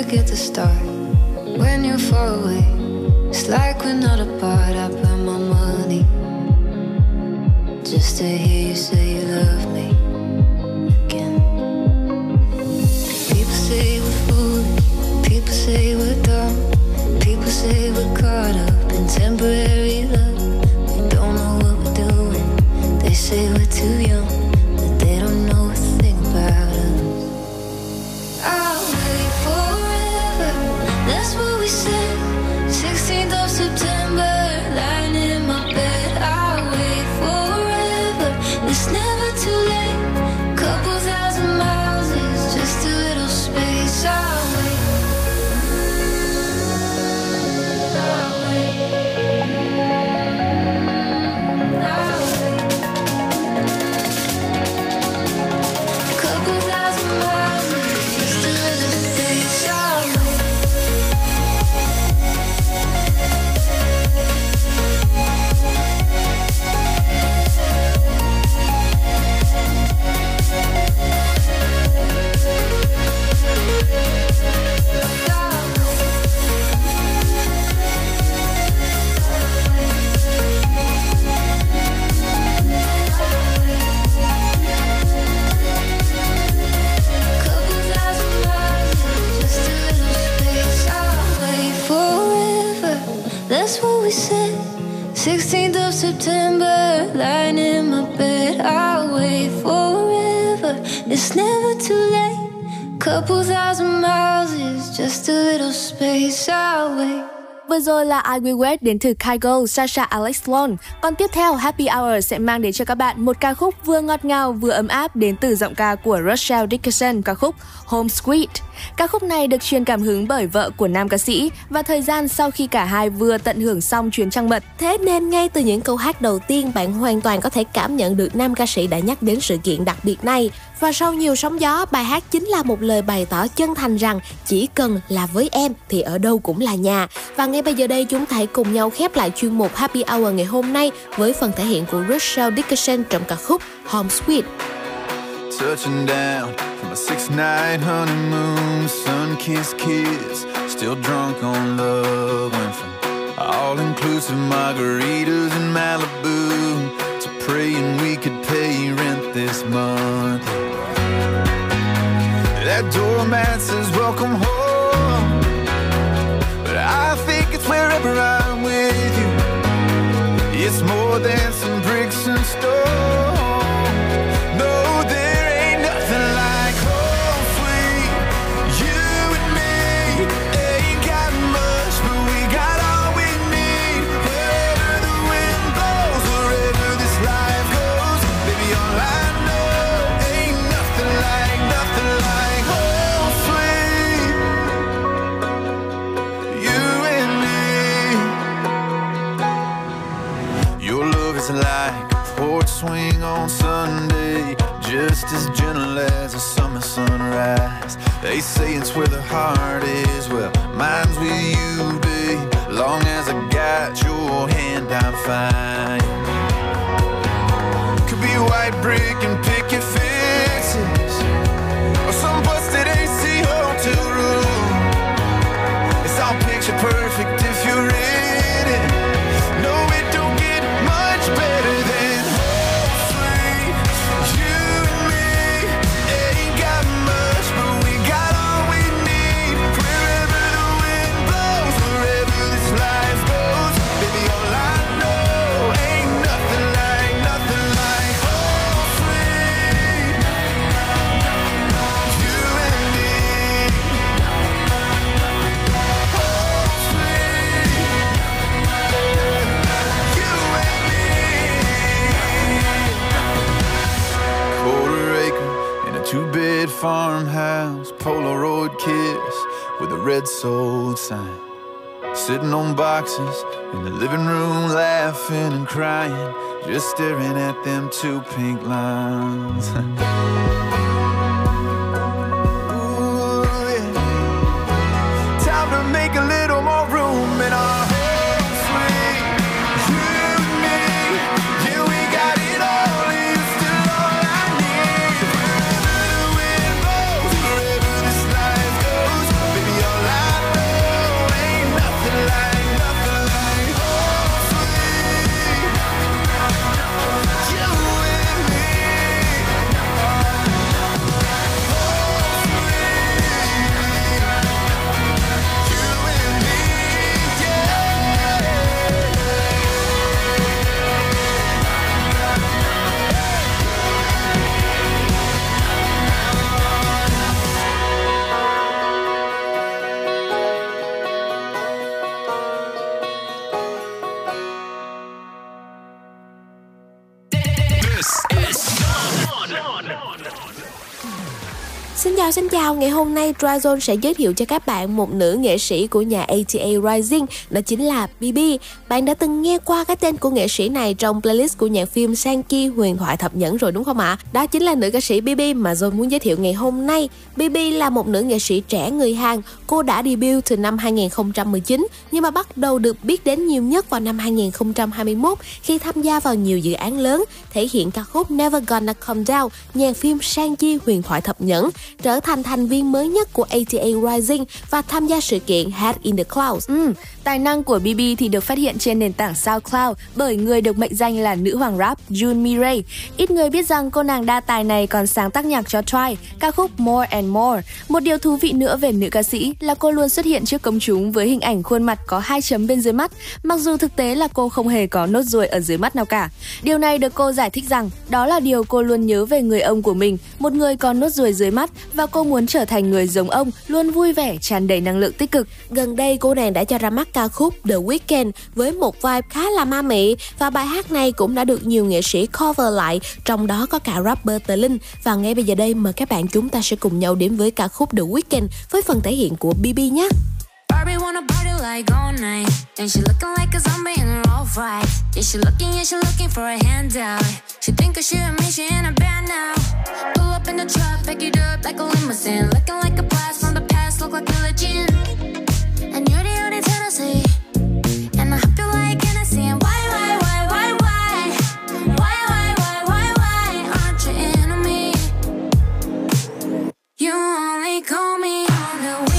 Forget to start when you're far away. It's like we're not apart. I burn my money just to hear you say you love me again. People say we're fooling, people say we're dumb, people say we're caught up in temporary love. We don't know what we're doing. They say we're too young, but they don't know a thing about us. That's what we said, sixteenth of September, lying in my bed. I'll wait forever, it's never too late. Couple thousand miles is just a little space. I'll wait. I'll wait. faces. sixteenth of September, lying in my bed, I'll wait forever. It's never too late. Couple thousand miles is just a little space. I'll wait. Vừa rồi là I Will Wait đến từ Kygo, Sasha Alex Sloan. Còn tiếp theo, Happy Hour sẽ mang đến cho các bạn một ca khúc vừa ngọt ngào vừa ấm áp đến từ giọng ca của Russell Dickerson, ca khúc Home Sweet. Ca khúc này được truyền cảm hứng bởi vợ của nam ca sĩ và thời gian sau khi cả hai vừa tận hưởng xong chuyến trăng mật. Thế nên ngay từ những câu hát đầu tiên, bạn hoàn toàn có thể cảm nhận được nam ca sĩ đã nhắc đến sự kiện đặc biệt này. Và sau nhiều sóng gió, bài hát chính là một lời bày tỏ chân thành rằng chỉ cần là với em thì ở đâu cũng là nhà. Và ngay bây giờ đây, chúng ta hãy cùng nhau khép lại chuyên mục Happy Hour ngày hôm nay với phần thể hiện của Russell Dickerson trong ca khúc Home Sweet. Touching down from a six-night honeymoon, sun-kissed kids, still drunk on love. Went from all-inclusive margaritas in Malibu to praying we could pay rent this month. That doormat says welcome home, but I think it's wherever I'm with you. It's more than some bricks and stone. Like a porch swing on Sunday, just as gentle as a summer sunrise. They say it's where the heart is, well, mine's with you, babe. Long as I got your hand, I'm fine. Could be white brick and picket fences, or some busted A C hotel room. It's all picture perfect if you're in it. Two-bed farmhouse, Polaroid kiss with a red sold sign. Sitting on boxes in the living room, laughing and crying, just staring at them two pink lines. Ooh, yeah. Time to make a little more room in our Xin chào, xin chào. Ngày hôm nay Dry Zone sẽ giới thiệu cho các bạn một nữ nghệ sĩ của nhà eighty-eight rising, đó chính là bê bê. Bạn đã từng nghe qua cái tên của nghệ sĩ này trong playlist của nhạc phim Sang Chi Huyền Thoại Thập Nhẫn rồi đúng không ạ? Đó chính là nữ ca sĩ bê bê mà Zone muốn giới thiệu ngày hôm nay. bê bê là một nữ nghệ sĩ trẻ người Hàn. Cô đã debut từ năm hai nghìn không trăm mười chín, nhưng mà bắt đầu được biết đến nhiều nhất vào năm hai nghìn không trăm hai mươi mốt khi tham gia vào nhiều dự án lớn, thể hiện ca khúc Never Gonna Come Down, nhạc phim Sang Chi Huyền Thoại Thập Nhẫn, trở trở thành thành viên mới nhất của eighty-eight rising và tham gia sự kiện Head in the Clouds. Ừ, tài năng của bê bê thì được phát hiện trên nền tảng SoundCloud bởi người được mệnh danh là nữ hoàng rap June Mirai. Ít người biết rằng cô nàng đa tài này còn sáng tác nhạc cho Try, ca khúc More and More. Một điều thú vị nữa về nữ ca sĩ là cô luôn xuất hiện trước công chúng với hình ảnh khuôn mặt có hai chấm bên dưới mắt, mặc dù thực tế là cô không hề có nốt ruồi ở dưới mắt nào cả. Điều này được cô giải thích rằng đó là điều cô luôn nhớ về người ông của mình, một người có nốt ruồi dưới mắt, và cô muốn trở thành người giống ông, luôn vui vẻ, tràn đầy năng lượng tích cực. Gần đây cô nàng đã cho ra mắt ca khúc The Weeknd với một vibe khá là ma mị, và bài hát này cũng đã được nhiều nghệ sĩ cover lại, trong đó có cả rapper Tờ Linh. Và ngay bây giờ đây mời các bạn chúng ta sẽ cùng nhau đến với ca khúc The Weeknd với phần thể hiện của bê bê nhé. Barbie wanna party like all night, and she looking like a zombie in her all right. Yeah, she looking, yeah, she looking for a handout. She think of she and me, she in a band now. Pull up in the truck, pick it up like a limousine, looking like a blast from the past, look like a legend. And you're the only thing I see, and I hope you like Hennessy. And why, why, why, why, why, why, why, why, why, why aren't you into me? You only call me on the weekend.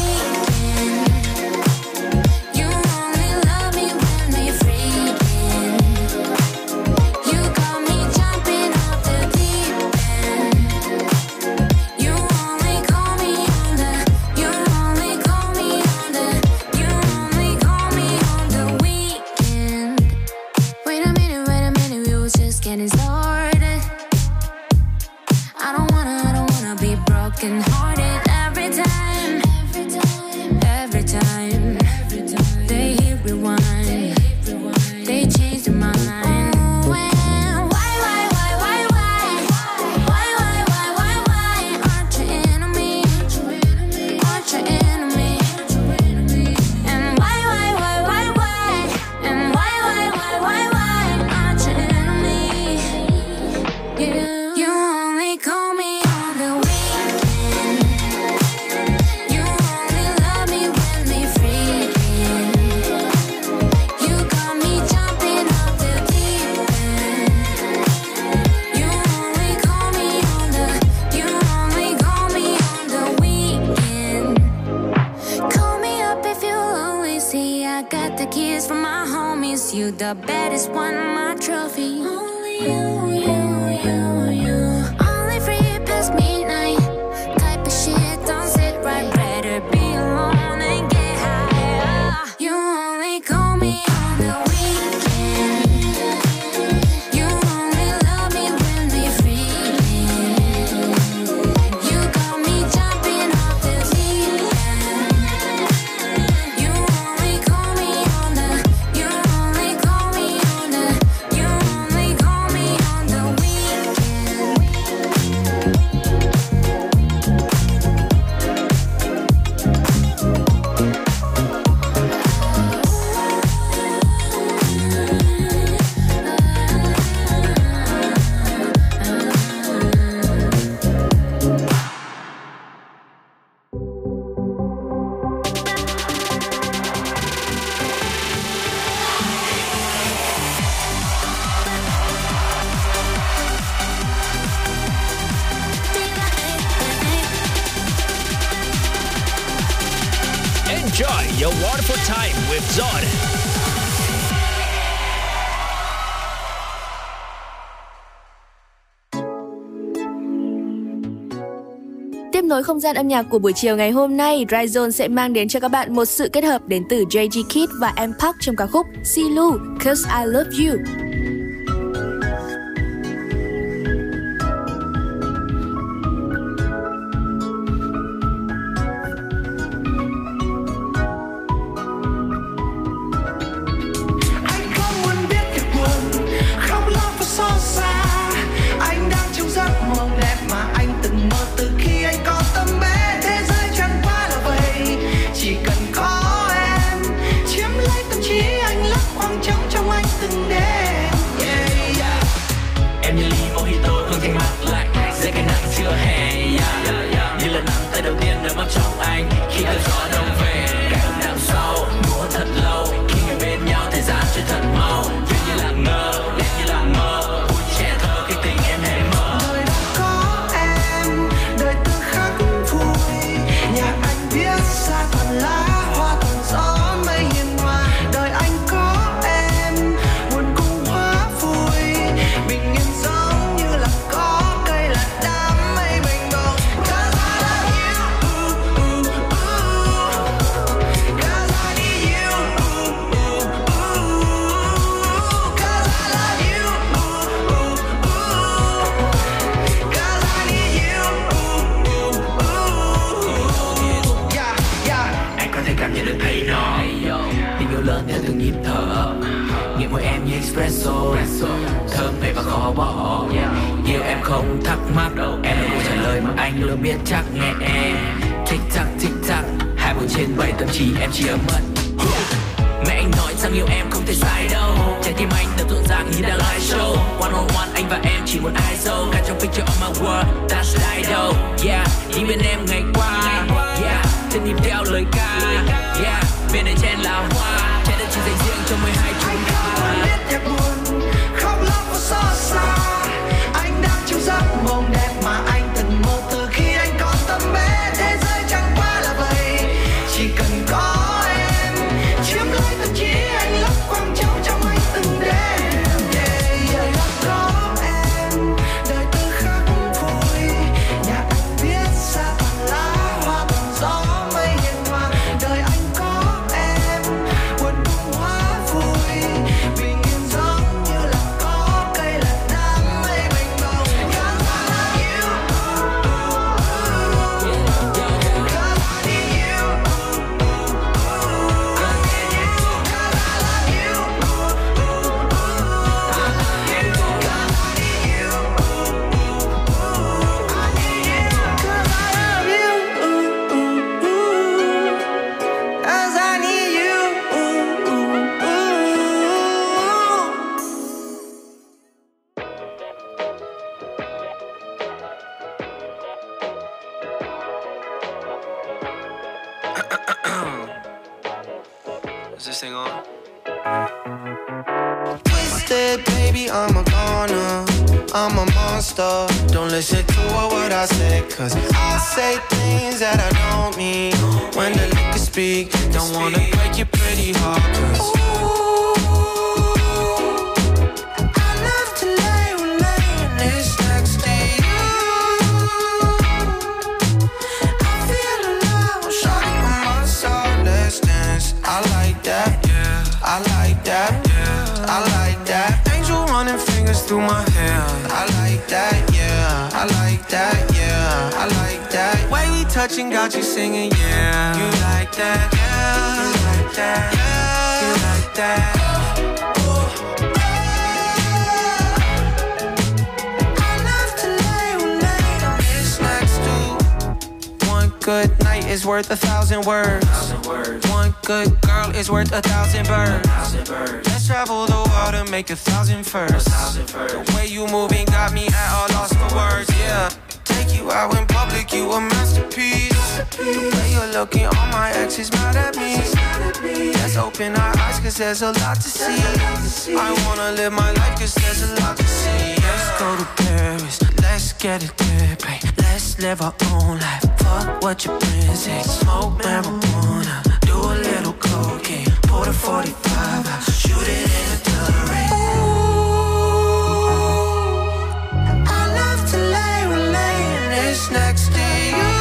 Hearted every time, every time, every time, every time. They hit rewind, they, hit rewind. They change their mind. Oh, and why, why, why, why, why, why, why, why, why, why, aren't you into me? Aren't you into me? And why, why, why, why, why, and why, why, why, why, why, aren't you into me? Yeah. You only call me. You the baddest one of my trophy. Only you, you, you, you. Only free past midnight. Type of shit don't sit right. Better be alone and get high. You only call me on the weekend. You only love me when we freaking. You got me jumping off the deep end. You only call me on the. Nối không gian âm nhạc của buổi chiều ngày hôm nay, Dry Zone sẽ mang đến cho các bạn một sự kết hợp đến từ gi gi Kid và M Park trong ca khúc See Lu, Cause I Love You. Trong trong anh từng đêm. nhịp thở. Nghiệp mỗi em như espresso, thơm về và khó bỏ. Nhiều em không thắc mắc đâu, em là câu trả lời mà anh luôn biết chắc. Nghe em thích thắc thích thắc, hai bốn trên bảy tâm trí em chia mất. Mẹ anh nói rằng yêu em không thể sai đâu, trái tim anh tập rộn ràng như đang live show. One on one anh và em chỉ muốn ai dâu, cả trong picture of my world, that's what I know. Yeah, đi bên em ngày qua, yeah, chân nhịp theo lời ca, yeah, bên anh trên là hoa, trái đất chỉ dành riêng cho mười hai chúng ta. Anh không biết nhạc buồn, khóc lóc và xót xa, anh đang trong giấc mộng đẹp mà anh từng mơ từ khi anh còn tầm bé. Thế giới chẳng qua là vậy, chỉ cần có chiếm lấy tâm trí anh, lấp quang trống trong anh từng đêm. Đời lắm có em, đời tư khắc vui. Nhà anh biết xa bằng lá hoa, bằng gió mây hiền hòa. Đời anh có em, buồn bùng hóa vui. Bình yên giống như là có cây là đám mây bình bầu. Cause I love you, cause I need you. Is this thing on? Twisted, baby, I'm a goner. I'm a monster. Don't listen to what I say, cause I say things that I don't mean. When the liquor speak, don't wanna break your pretty heart. Cause ooh, I love to lay when laying this next to you. I feel alive, shawty on my soul, let's dance. I like that, yeah. I like that, yeah. I like that. Angel running fingers through my hair. I like that, yeah. I like that, yeah. I like that. Way we touching got you singing, yeah. You like that, yeah. You like that, yeah. You like that. Oh, oh, yeah. I love to lay when late on this next to. One good night is worth a thousand words. One good girl is worth a thousand birds. Let's travel the world and make a thousand firsts. The way you moving got me at a loss for words, yeah. Take you out in public, you a masterpiece. The way you're looking, all my exes mad at me. Let's open our eyes cause there's a lot to see. I wanna live my life cause there's a lot to see, yeah. Let's go to Paris, let's get it there, babe. Let's live our own life, fuck what your friends say. Smoke marijuana, do a little cocaine, pull the forty-five out, shoot it in the turret. Ooh, I love to lay when laying this next to you.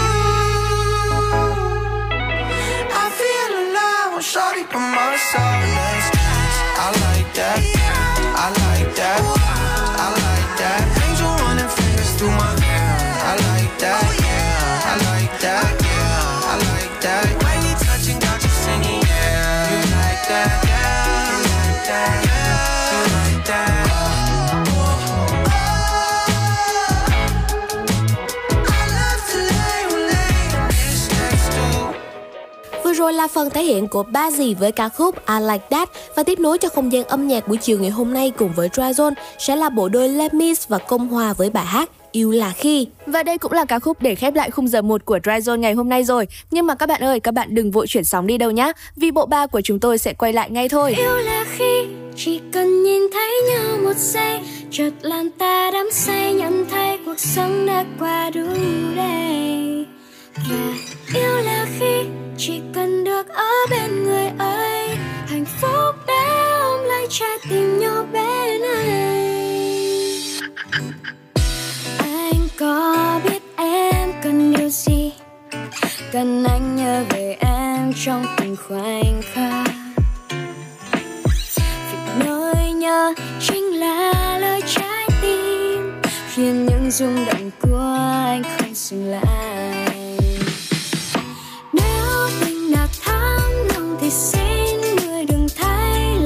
I feel alive when shawty put my soul next to you. I like that, I like that, I like that. Angel running fingers through my hair. I like that, oh, yeah. I like that, yeah. I like that. When we touching, got you singing, yeah. You like that, yeah. You like that, yeah. You like that. Oh, oh, oh. I love to lay when laying this next to. Vừa rồi là phần thể hiện của bê i bê i với ca khúc I Like That, và tiếp nối cho không gian âm nhạc buổi chiều ngày hôm nay cùng với Dry Zone sẽ là bộ đôi Lemis và Công Hòa với bài hát Yêu Là Khi. Và đây cũng là ca khúc để khép lại khung giờ một của Dry Zone ngày hôm nay rồi. Nhưng mà các bạn ơi, các bạn đừng vội chuyển sóng đi đâu nhá, vì bộ ba của chúng tôi sẽ quay lại ngay thôi. Yêu là khi chỉ cần nhìn thấy nhau một giây, chợt làm ta đắm say, nhận thấy cuộc sống đã qua đủ đầy. Yêu là khi chỉ cần được ở bên người ấy, hạnh phúc đã ôm lấy trái tim nhau bên ấy. Có biết em cần điều gì, cần anh nhớ về em trong từng khoảnh khắc. Vì nỗi nhớ chính là lời trái tim, khiến những rung động của anh không dừng lại. Nếu tình đã thắm lòng thì xin người đừng thay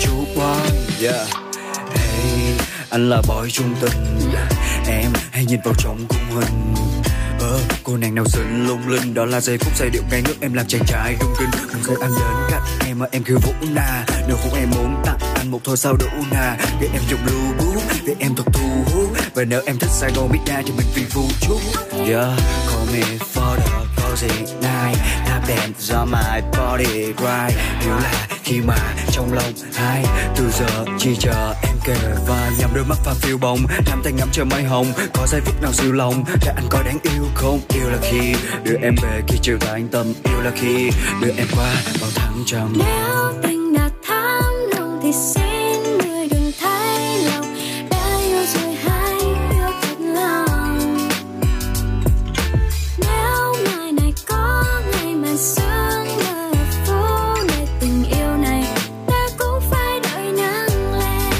chú Bond. Yeah. Hey, anh là boy trung tình, em hay nhìn vào trong khung hình. Ờ, cô nàng nào xinh lung linh, đó là giây phút giai điệu ngay nước em làm chàng trai rung kinh. Không thấy anh đến cạnh em mà em kêu Vũ Na, nếu không em muốn tặng anh một thôi sao đủ nà. Để em dùng lưu bút, để em thật thu hút, và nếu em thích Saigon Mida thì mình vì vũ trúc. Yeah, call me for the cozy night, tap dance on my body right. Hiểu là khi mà trong lòng hai từ giờ chỉ chờ em kề vai, nhắm đôi mắt pha phiêu bồng, nắm tay ngắm chờ mây hồng. Có giây phút nào siêu lòng để anh có đáng yêu không? Yêu là khi đưa em về khi chiều tà anh tâm, yêu là khi đưa em qua vào tháng trầm. Nếu tình đã thắm lòng thì xin người đừng thay lòng, đã yêu rồi hãy yêu thật lòng. Nếu ngày này có ngày mà sương mờ phố này, tình yêu này ta cũng phải đợi nắng lên.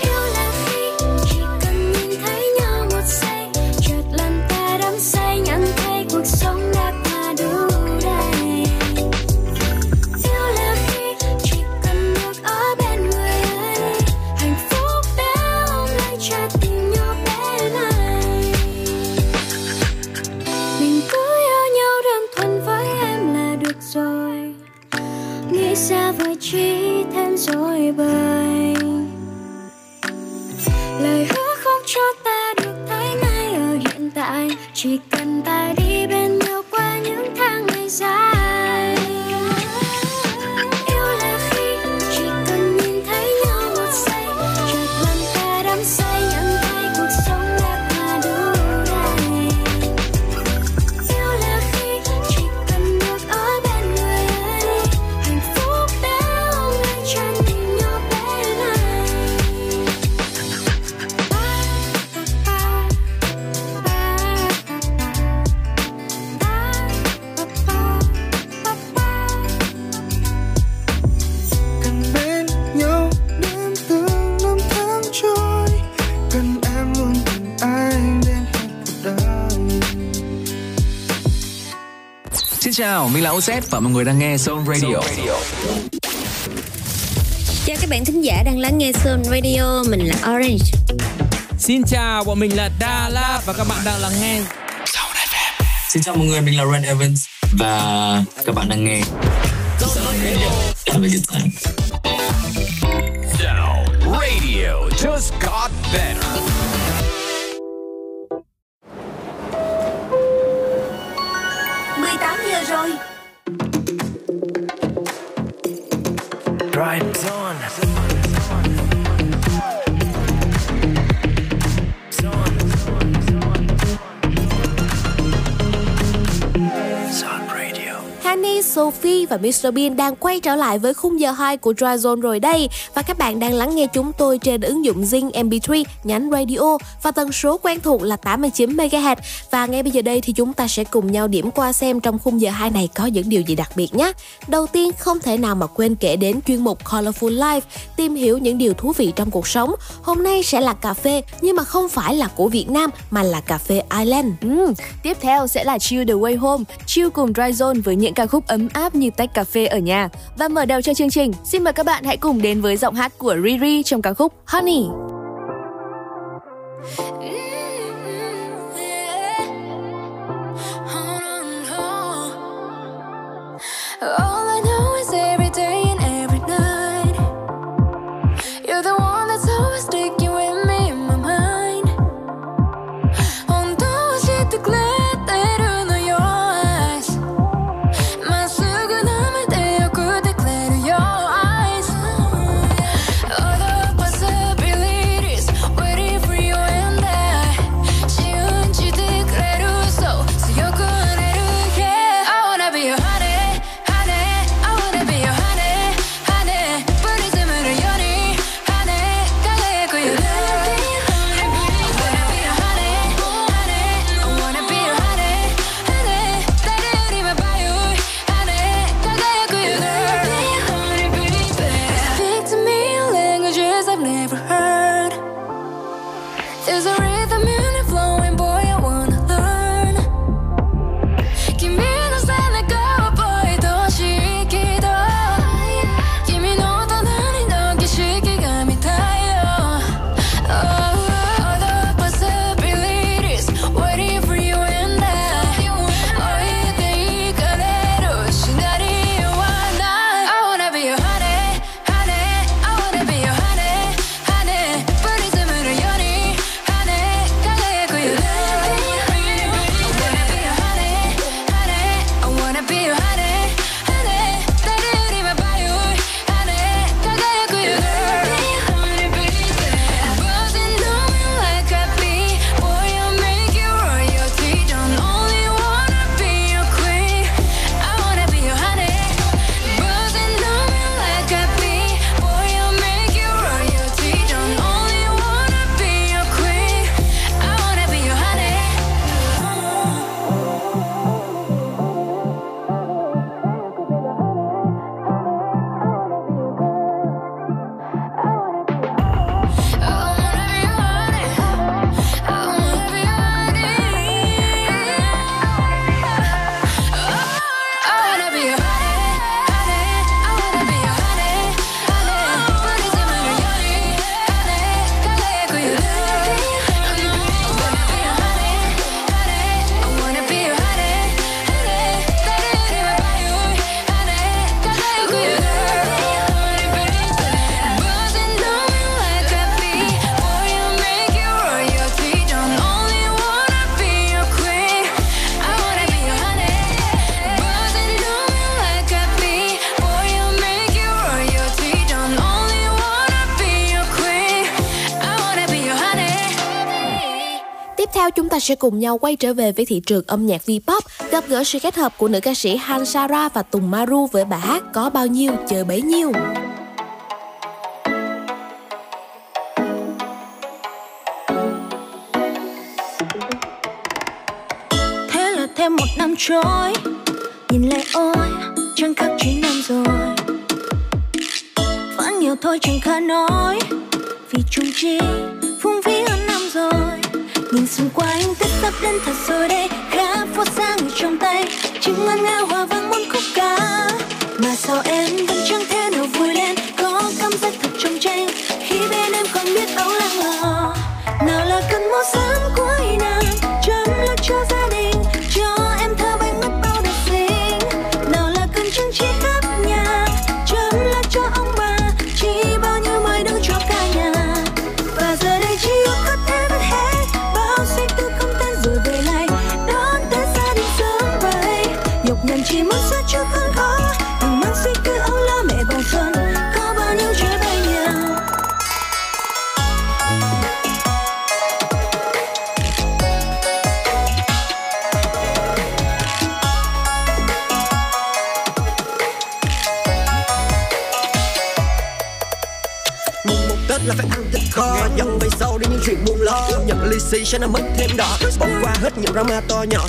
Yêu là khi chỉ cần nhìn thấy nhau một giây, chợt lần ta đắm say nhận thấy cuộc sống đã qua đủ đầy. Yêu là khi chỉ cần được ở bên người ấy, hạnh phúc béo lại cho tình yêu bé này. Mình cứ yêu nhau đơn thuần với em là được rồi, nghĩ xa vời chỉ thêm rối bời. Lời hứa không cho ta được thấy ngay ở hiện tại, chỉ cần ta đi bên nhau qua những tháng ngày dài. Yêu là khi chỉ cần nhìn thấy nhau một giây, chợt lòng ta đắm say nhận thấy cuộc sống đã qua đủ đầy. Yêu là khi chỉ cần được ở bên người ấy, hạnh phúc béo ngay cho tình yêu bé này. Cần bên nhau đến từng năm tháng trôi, cần em luôn cần anh đến hết cuộc đời. Xin chào, mình là ô zét và mọi người đang nghe Zone Radio. Chào các bạn thính giả đang lắng nghe Zone Radio, mình là Orange. Xin chào, bọn mình là Đà Lạt và các bạn đang lắng nghe. Xin chào mọi người, mình là Ren Evans và các bạn đang nghe Zone Radio. Have a good time. Now, radio just got better. mười tám giờ rồi. Dry Zone. Zone Radio. Honey, Sophie và mít tơ Bean đang quay trở lại với khung giờ hai của Dry Zone rồi đây. Và các bạn đang lắng nghe chúng tôi trên ứng dụng Zing em pê ba nhánh radio và tần số quen thuộc là tám mươi chín mê ga héc. Và ngay bây giờ đây thì chúng ta sẽ cùng nhau điểm qua xem trong khung giờ hai này có những điều gì đặc biệt nhé. Đầu tiên, không thể nào mà quên kể đến chuyên mục Colorful Life, tìm hiểu những điều thú vị trong cuộc sống. Hôm nay sẽ là cà phê, nhưng mà không phải là của Việt Nam mà là cà phê Ireland. Ừ, tiếp theo sẽ là Chill the Way Home, chill cùng Dry Zone với những ca khúc ấm áp như tách cà phê ở nhà. Và mở đầu cho chương trình, xin mời các bạn hãy cùng đến với giọng hát của Riri trong ca khúc Honey. All I know is every day and every night you're the one that's always sticking with me in my mind. 온통 시 또 glare in your eyes. 마 쓰고 남을 때 얼굴 다 glare in your eyes. All the possibilities ta sẽ cùng nhau quay trở về với thị trường âm nhạc V-pop, gặp gỡ sự kết hợp của nữ ca sĩ Han Sara và Tùng Maru với bài hát Có Bao Nhiêu Chờ Bấy Nhiêu. Thế là thêm một năm trôi, nhìn lại ôi chẳng khác chín năm rồi. Vẫn nhiều thôi chẳng khá nói, vì chung chi phung phí hơn năm rồi. Nhìn xung quanh Tết sắp đến thật rồi đây, khá phố xa người trong tay, chim ngân nga hoa vang muốn khúc ca. Mà sao em vẫn chẳng thể nào vui lên, có cảm giác thật trong tranh khi bên em còn biết âu lặng lò. Nào là cần mua sắm cuối năm, chăm lo cho gia đình, cho em thơ bánh mất bao đợt xinh. Nào là cần trang trí khắp nhà, chăm lo cho ông bà, chỉ bao nhiêu mời đứng cho cả nhà. Và giờ đây chỉ ước có thể vứt hết chỉ muốn ra cho khăn khó, đừng mang suy tư âu lo mẹ bồng con. Có bao nhiêu chưa bao nhiêu. Mùng một Tết là phải ăn thịt kho, dần về sau đi những chuyện buồn lo, nhận ly si sẽ nó mất thêm đỏ, bỏ qua hết những drama to nhỏ.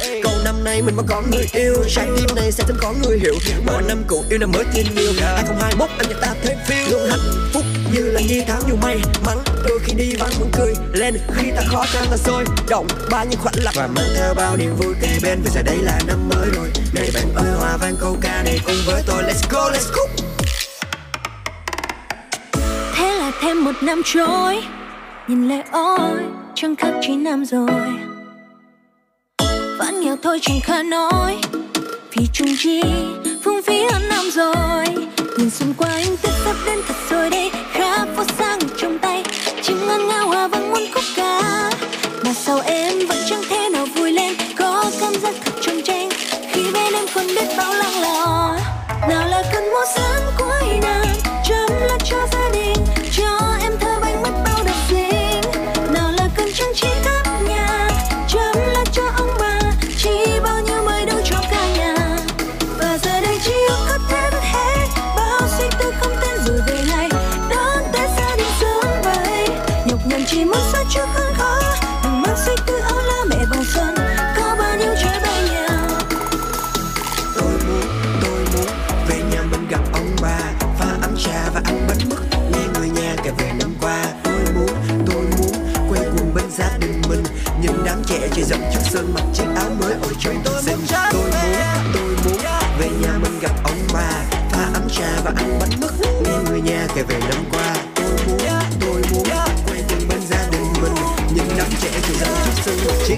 Năm nay mình vẫn có người yêu, trái tim này sẽ thêm có người hiểu. Mỗi năm cũ yêu năm mới thêm nhiều. Hai không hai mốt anh nhạc ta thêm phiêu. Luôn hạnh phúc như là nhi tháng nhiều may mắn. Đôi khi đi vắng vẫn cười lên khi ta khó khăn ta sôi động bao nhiêu khoảnh lạc. Và mang theo bao niềm vui kề bên, vì giờ đây là năm mới rồi. Này bạn ơi hoa vang câu ca này cùng với tôi let's go let's go. Thế là thêm một năm trôi, nhìn lại ôi chẳng khác chín năm rồi. Vẫn nghèo thôi chẳng khá nói, vì chung chi phung phí hơn năm rồi. Nhìn xung quanh Tết sắp đến thật rồi đây, khá phố sang trong tay, chim ngân nga hoa vẫn muốn khúc ca. Mà sao em vẫn chẳng thể nào vui lên, có cảm giác thật trong tranh khi bên em còn biết bao lặng lò. Nào là cần mua sắm cuối năm, chăm lo cho gia đình, cho em thơ bánh mất bao đợt xinh. Nào là cần trang trí khắp nhà, chăm lo cho ông bà, chỉ bao nhiêu mới đâu cho cả nhà. Và giờ đây chỉ ước có thể vứt hết bao suy tư không tên rồi về ngày đón Tết gia đình sớm vậy. Nhọc nhằn chỉ muốn sao cho khăn khó, đừng mang suy tư âu lo mẹ bồng con. Có bao nhiêu trái bao nhiêu. Tôi muốn, tôi muốn về nhà mình gặp ông bà, pha ăn trà và ăn bánh mứt, nghe người nhà kể về năm qua. Tôi muốn, tôi muốn quê quần bên gia đình mình, những đám trẻ chơi dẫm trước sân mặt chiếc áo mới ôi trời tôi xinh. Tôi muốn, tôi muốn về nhà mình gặp ông bà, pha ấm trà và ăn bánh mứt, nghe người nhà kể về năm qua. Tôi muốn, tôi muốn quay từng bên gia đình mình, những đám trẻ chơi dẫm trước sân mặt chiếc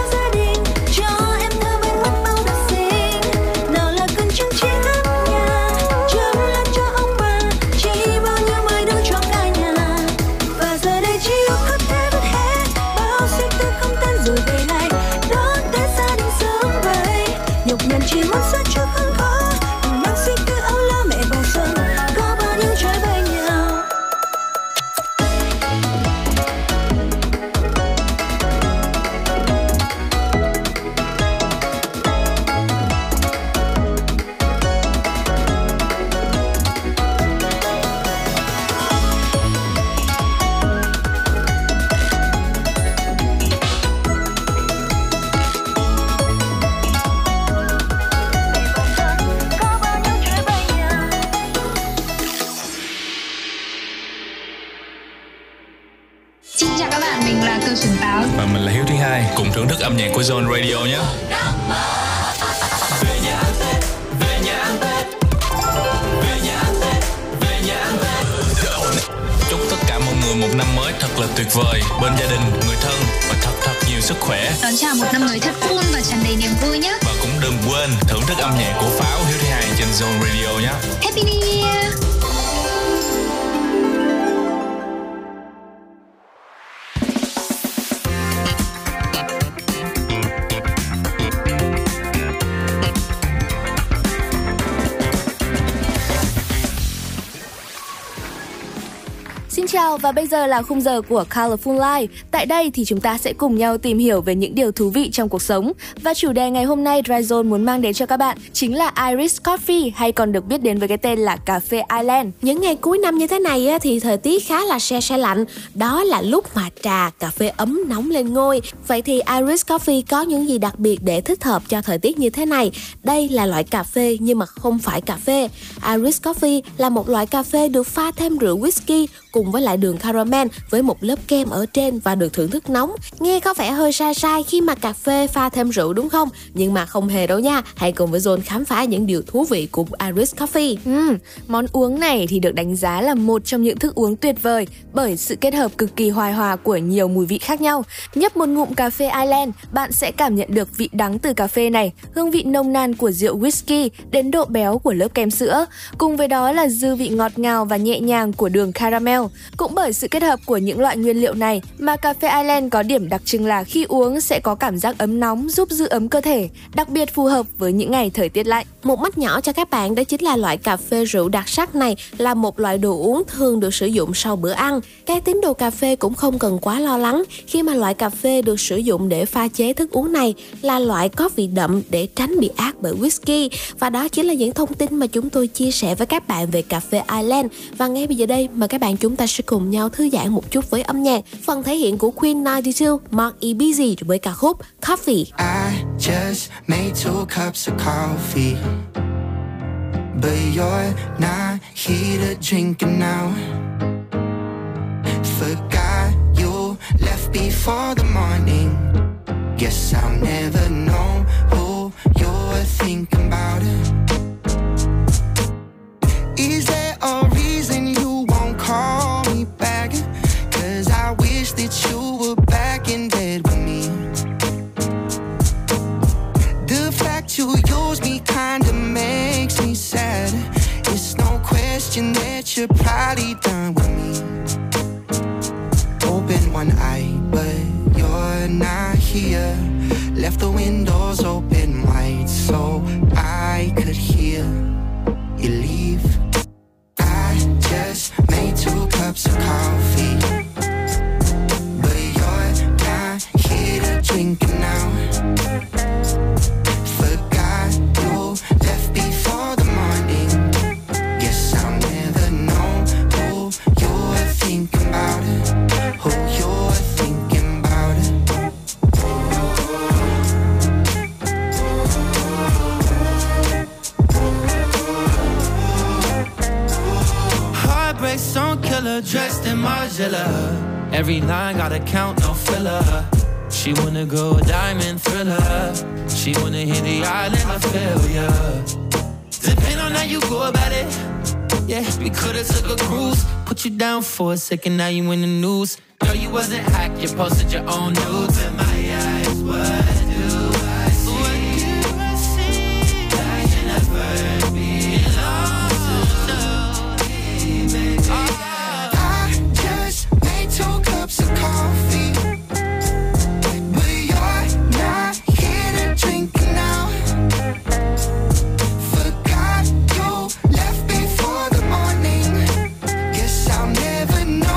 Zone Radio nhé. Về nhà ăn Tết, về nhà ăn Tết, về nhà ăn Tết, về nhà ăn Tết. Chúc tất cả mọi người một năm mới thật là tuyệt vời, bên gia đình, người thân và thật thật nhiều sức khỏe. Đón chào một năm mới thật vui và tràn đầy niềm vui nhé. Và cũng đừng quên thưởng thức âm nhạc của Pháo Hiếu thứ hai trên Zone Radio nhé. Happy New Year. Wow, và bây giờ là khung giờ của Colorful Life. Tại đây thì chúng ta sẽ cùng nhau tìm hiểu về những điều thú vị trong cuộc sống. Và chủ đề ngày hôm nay Dry Zone muốn mang đến cho các bạn chính là Irish Coffee, hay còn được biết đến với cái tên là cà phê Ireland. Những ngày cuối năm như thế này thì thời tiết khá là se se lạnh. Đó là lúc mà trà, cà phê ấm nóng lên ngôi. Vậy thì Irish Coffee có những gì đặc biệt để thích hợp cho thời tiết như thế này? Đây là loại cà phê nhưng mà không phải cà phê. Irish Coffee là một loại cà phê được pha thêm rượu whisky cùng với lại đường caramel với một lớp kem ở trên và được thưởng thức nóng. Nghe có vẻ hơi sai sai khi mà cà phê pha thêm rượu đúng không? Nhưng mà không hề đâu nha. Hãy cùng với Zone khám phá những điều thú vị của Irish Coffee. Ừ, món uống này thì được đánh giá là một trong những thức uống tuyệt vời bởi sự kết hợp cực kỳ hoài hòa của nhiều mùi vị khác nhau. Nhấp một ngụm cà phê Ireland, bạn sẽ cảm nhận được vị đắng từ cà phê này, hương vị nồng nàn của rượu whisky đến độ béo của lớp kem sữa, cùng với đó là dư vị ngọt ngào và nhẹ nhàng của đường caramel. Cũng bởi sự kết hợp của những loại nguyên liệu này mà cà phê Ireland có điểm đặc trưng là khi uống sẽ có cảm giác ấm nóng, giúp giữ ấm cơ thể, đặc biệt phù hợp với những ngày thời tiết lạnh. Một mách nhỏ cho các bạn đó chính là loại cà phê rượu đặc sắc này là một loại đồ uống thường được sử dụng sau bữa ăn. Các tín đồ cà phê cũng không cần quá lo lắng khi mà loại cà phê được sử dụng để pha chế thức uống này là loại có vị đậm để tránh bị át bởi whisky. Và đó chính là những thông tin mà chúng tôi chia sẻ với các bạn về cà phê Ireland. Và ngay bây giờ đây mà các bạn chúng ta sẽ cùng nhau thư giãn một chút với âm nhạc. Phần thể hiện của Queen chín hai Mark E. Busy với ca khúc Coffee. I just made two cups of coffee, but you're not here to drink it now. Forgot you left before the morning. Guess I'll never know who you're thinking about. Is there a reason you won't call me back? Cause I wish that you were back in bed with me. The fact you use me kinda makes me sad. It's no question that you're probably done with me. Open one eye, but you're not here. Left the windows open wide so I could hear you leave. I just made two cups of coffee, but you're not here to drink it now. Forgot you left before the morning. Guess I'll never know who you're thinking about, who you're thinking about. Heartbreak's on killer, dressed in Margiela. Every line gotta count, no filler. She wanna go diamond thriller. She wanna hit the island of failure. Depend on how you go about it. Yeah, we could've took a cruise. Put you down for a second, now you in the news. No, you wasn't hacked, you posted your own nudes. In my eyes, what do I see? What do I see? I should never be alone. So baby, oh. I just made two cups of coffee, but you're not here to drink it now. Forgot you left before the morning. Guess I'll never know.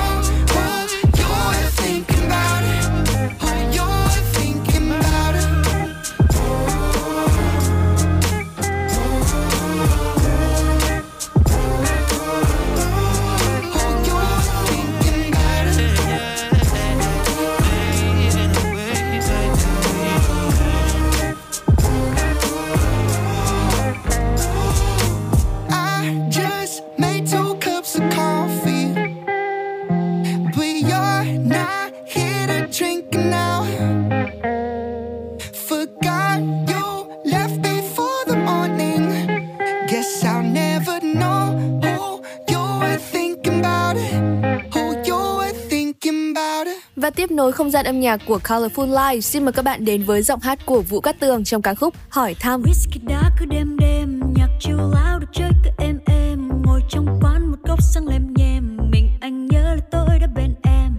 Và tiếp nối không gian âm nhạc của Colorful Life, xin mời các bạn đến với giọng hát của Vũ Cát Tường trong ca khúc Hỏi Thăm. Whisky đá cứ đêm đêm, nhạc chiều lao được chơi cứ êm êm, ngồi trong quán một góc sang lem nhem, mình anh nhớ là tôi đã bên em,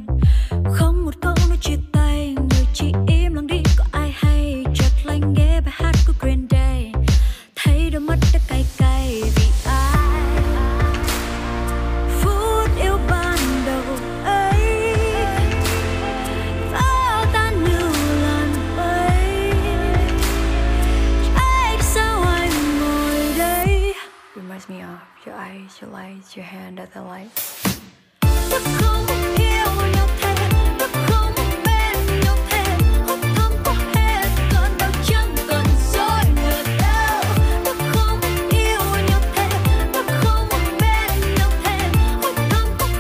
không một câu nói chia tay, người chỉ im lặng đi có ai hay, chợt lại nghe bài hát của Green Day, thấy đôi mắt đã cay cay vì ai, phút yêu ban đầu. put your hand at the light. Đã không muốn yêu nhau thế. Đã không muốn yêu nhau thêm. Đã không muốn bên nhau thêm. Hỏi thăm có hết, còn đâu chẳng còn dối nữa đâu. Đã không yêu nhau thêm. Đã không muốn bên nhau thêm. Hỏi thăm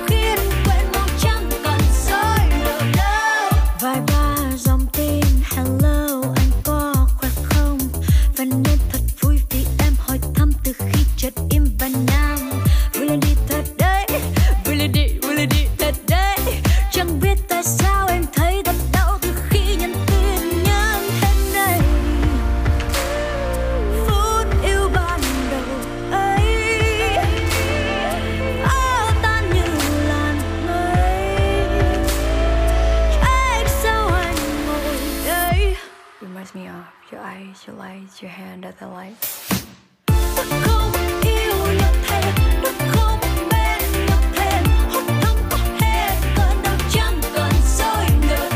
có hết, còn đâu chẳng còn dối nữa đâu.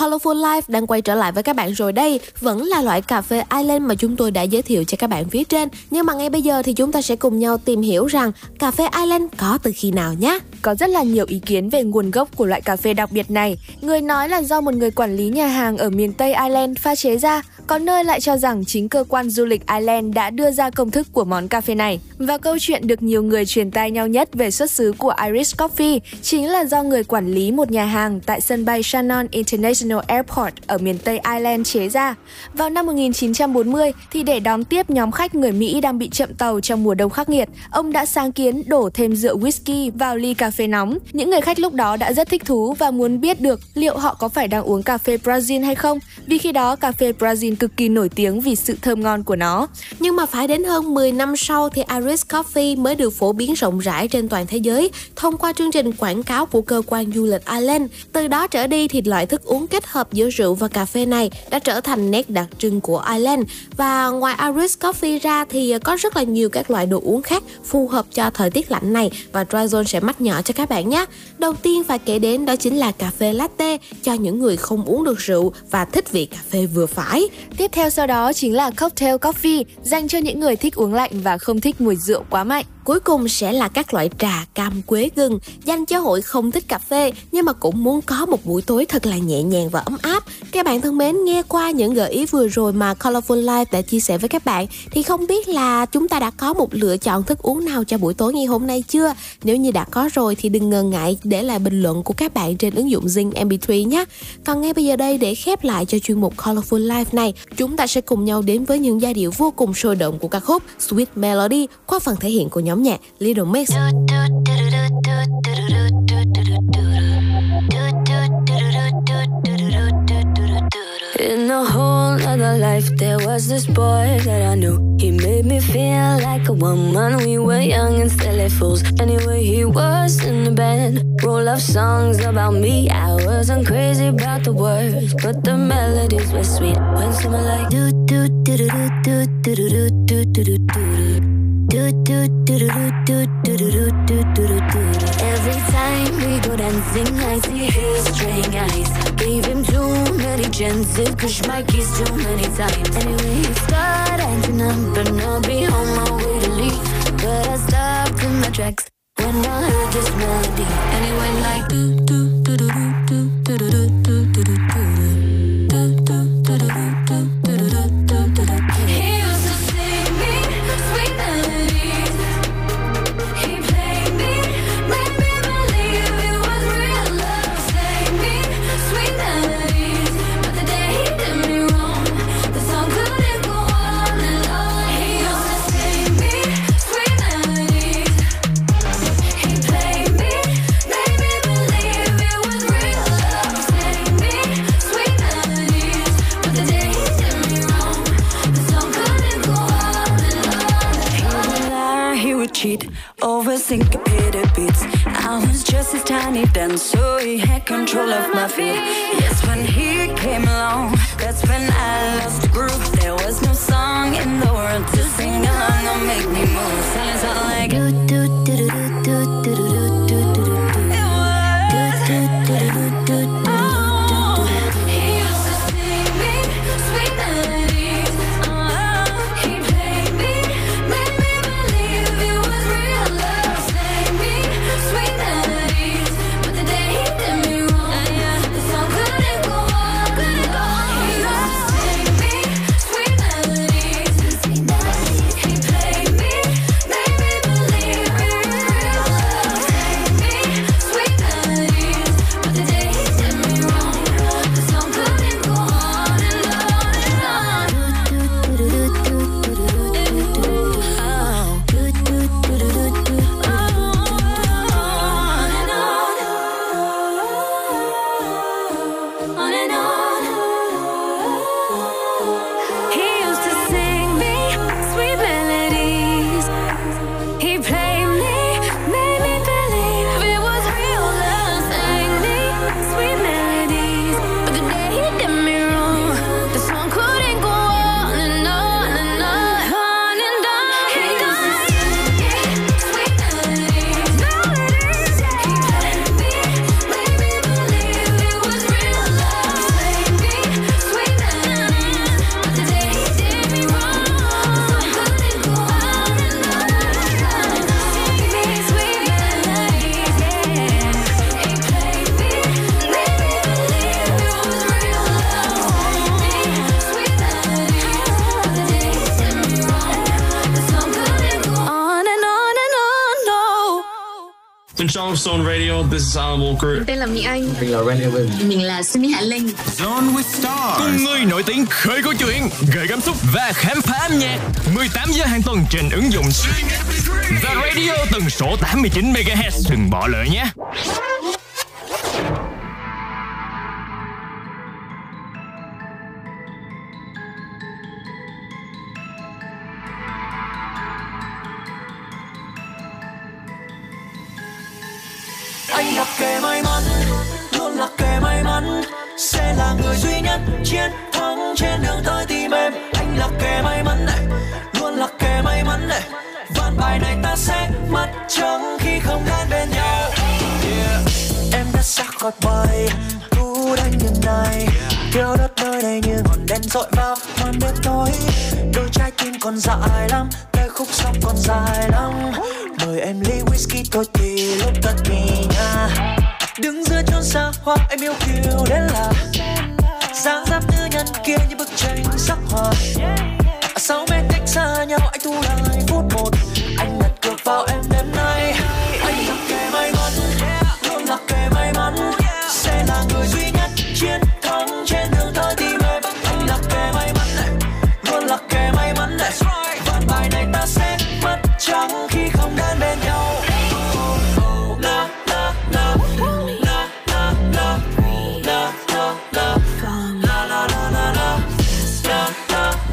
Colorful Life đang quay trở lại với các bạn rồi đây. Vẫn là loại cà phê Ireland mà chúng tôi đã giới thiệu cho các bạn phía trên. Nhưng mà ngay bây giờ thì chúng ta sẽ cùng nhau tìm hiểu rằng cà phê Ireland có từ khi nào nhé. Có rất là nhiều ý kiến về nguồn gốc của loại cà phê đặc biệt này. Người nói là do một người quản lý nhà hàng ở miền Tây Ireland pha chế ra. Có nơi lại cho rằng chính cơ quan du lịch Ireland đã đưa ra công thức của món cà phê này. Và câu chuyện được nhiều người truyền tai nhau nhất về xuất xứ của Irish Coffee chính là do người quản lý một nhà hàng tại sân bay Shannon International Airport ở miền Tây Ireland chế ra. Vào năm một nghìn chín trăm bốn mươi, thì để đón tiếp nhóm khách người Mỹ đang bị chậm tàu trong mùa đông khắc nghiệt, ông đã sáng kiến đổ thêm rượu whisky vào ly cà phê nóng. Những người khách lúc đó đã rất thích thú và muốn biết được liệu họ có phải đang uống cà phê Brazil hay không, vì khi đó cà phê Brazil cực kỳ nổi tiếng vì sự thơm ngon của nó. Nhưng mà phải đến hơn mười năm sau thì Irish Coffee mới được phổ biến rộng rãi trên toàn thế giới thông qua chương trình quảng cáo của cơ quan du lịch Ireland. Từ đó trở đi thì loại thức uống kết hợp giữa rượu và cà phê này đã trở thành nét đặc trưng của Ireland. Và ngoài Irish Coffee ra thì có rất là nhiều các loại đồ uống khác phù hợp cho thời tiết lạnh này và Dry Zone sẽ mách nhỏ cho các bạn nhé. Đầu tiên phải kể đến đó chính là cà phê latte cho những người không uống được rượu và thích vị cà phê vừa phải. Tiếp theo sau đó chính là cocktail coffee dành cho những người thích uống lạnh và không thích mùi rượu quá mạnh. Cuối cùng sẽ là các loại trà cam quế gừng dành cho hội không thích cà phê nhưng mà cũng muốn có một buổi tối thật là nhẹ nhàng và ấm áp. Các bạn thân mến, nghe qua những gợi ý vừa rồi mà Colorful Life đã chia sẻ với các bạn thì không biết là chúng ta đã có một lựa chọn thức uống nào cho buổi tối ngày hôm nay chưa? Nếu như đã có rồi thì đừng ngần ngại để lại bình luận của các bạn trên ứng dụng Zing em pê ba nhé. Còn ngay bây giờ đây, để khép lại cho chuyên mục Colorful Life này, chúng ta sẽ cùng nhau đến với những giai điệu vô cùng sôi động của ca khúc Sweet Melody qua phần thể hiện của nhóm nhạc Little Mix. In a whole other life there was this boy that I knew. He made me feel like a woman. We were young and silly fools. Anyway, he was in the band. Roll up songs about me. I wasn't crazy about the words, but the melodies were sweet. When someone like do do do do do do do do do do do. Do do do do do do do do do do. Every time we go dancing, I see his straying eyes. Gave him too many chances, pushed my keys too many times. Anyway, he started acting up, but I'll be on my way to leave. But I stopped in my tracks when I heard this melody. And it went like do do do do do do do do do do do do do do. Over syncopated beats. I was just his tiny dance, so he had control of my feet. Yes, when he came along, that's when I lost the groove. There was no song in the world to sing along or make me move. Silence all like do do do do do do do do do do. It was do do do do do do. Zone Radio, this is Alan Walker. Tên là Mỹ Anh. Mình là Randy Win. Mình là Sunny Hạ Linh. Zone with Stars. Cùng người nổi tiếng khơi câu chuyện, gợi cảm xúc và khám phá âm nhạc. mười tám giờ hàng tuần trên ứng dụng Zing em pê ba và radio tần số tám mươi chín mê ga héc. Đừng bỏ lỡ nhé. Chiến thắng trên đường tới tìm em, anh là kẻ may mắn này, luôn là kẻ may mắn này. Ván bài này ta sẽ mất trắng khi không đến bên nhau. Yeah. Em đã xa khỏi bay, cứu đánh như này, thiếu đất nơi đây như ngọn đèn dội vào màn đêm tối. Đôi trái tim còn dài lắm, tới khúc sông còn dài lắm. Mời em ly whisky tôi thì lúc tất mình nha. Đứng giữa chốn xa hoa em yêu kiều đến là. Sáng dám như nhân kia như bức tranh sắc hoa. Sáu mét cách xa nhau anh thu lại phút một. Anh đặt cược vào em đêm nay. Anh là kẻ may mắn, luôn là kẻ may mắn. Sẽ là người duy nhất chiến thắng trên đường tới tim em. Anh là kẻ may mắn này, luôn là kẻ may mắn này. Ván bài này ta sẽ mất trắng khi không đến bên nhau. La la la la la la la la la. La la la la la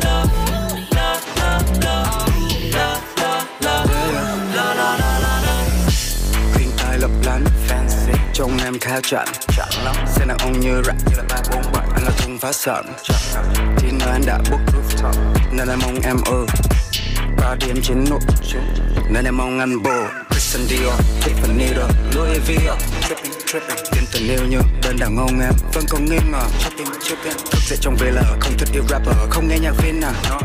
la la la la la. lấp lánh fancy, trông em khá chậm lắm, xe đàn ông như rap, anh là thùng phá sợn, thì nơi anh đã book rooftop, nên em mong em ư, ba điểm chín nụ, nên em mong anh bồ, Christian Dior, Tiffany Dior, Louis Vuitton, tripping tripping, tìm tình yêu như đơn đàn ông em vẫn còn nghi ngờ, tripping tripping, thức dậy trong vê lờ, không thích yêu rapper, không nghe nhạc Vin à, no.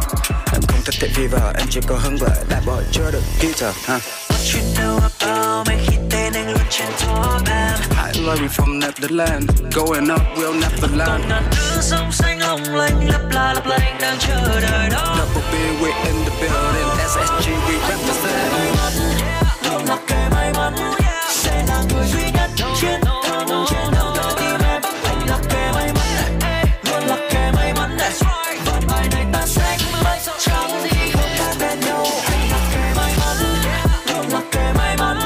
Em không thích thể fever, em chỉ có hứng vợ, đã bỏ chưa được Peter, ha. What you know about me khi tên anh luôn trên top em. I love you from Netherlands, going up we'll never land. Còn ngàn thứ sông xanh long lanh, lấp la lấp lanh đang chờ đợi đó. Double B we in the building, ét ét giê we represent. Anh là người may mắn, đâu là kẻ may mắn, sẽ là người duy nhất chiến thắng chiến thắng cho tim em. Anh là kẻ may mắn, luôn là kẻ may mắn. Vòng bài này ta sẽ mãi chẳng đi không khác bên nhau. Anh là kẻ may mắn.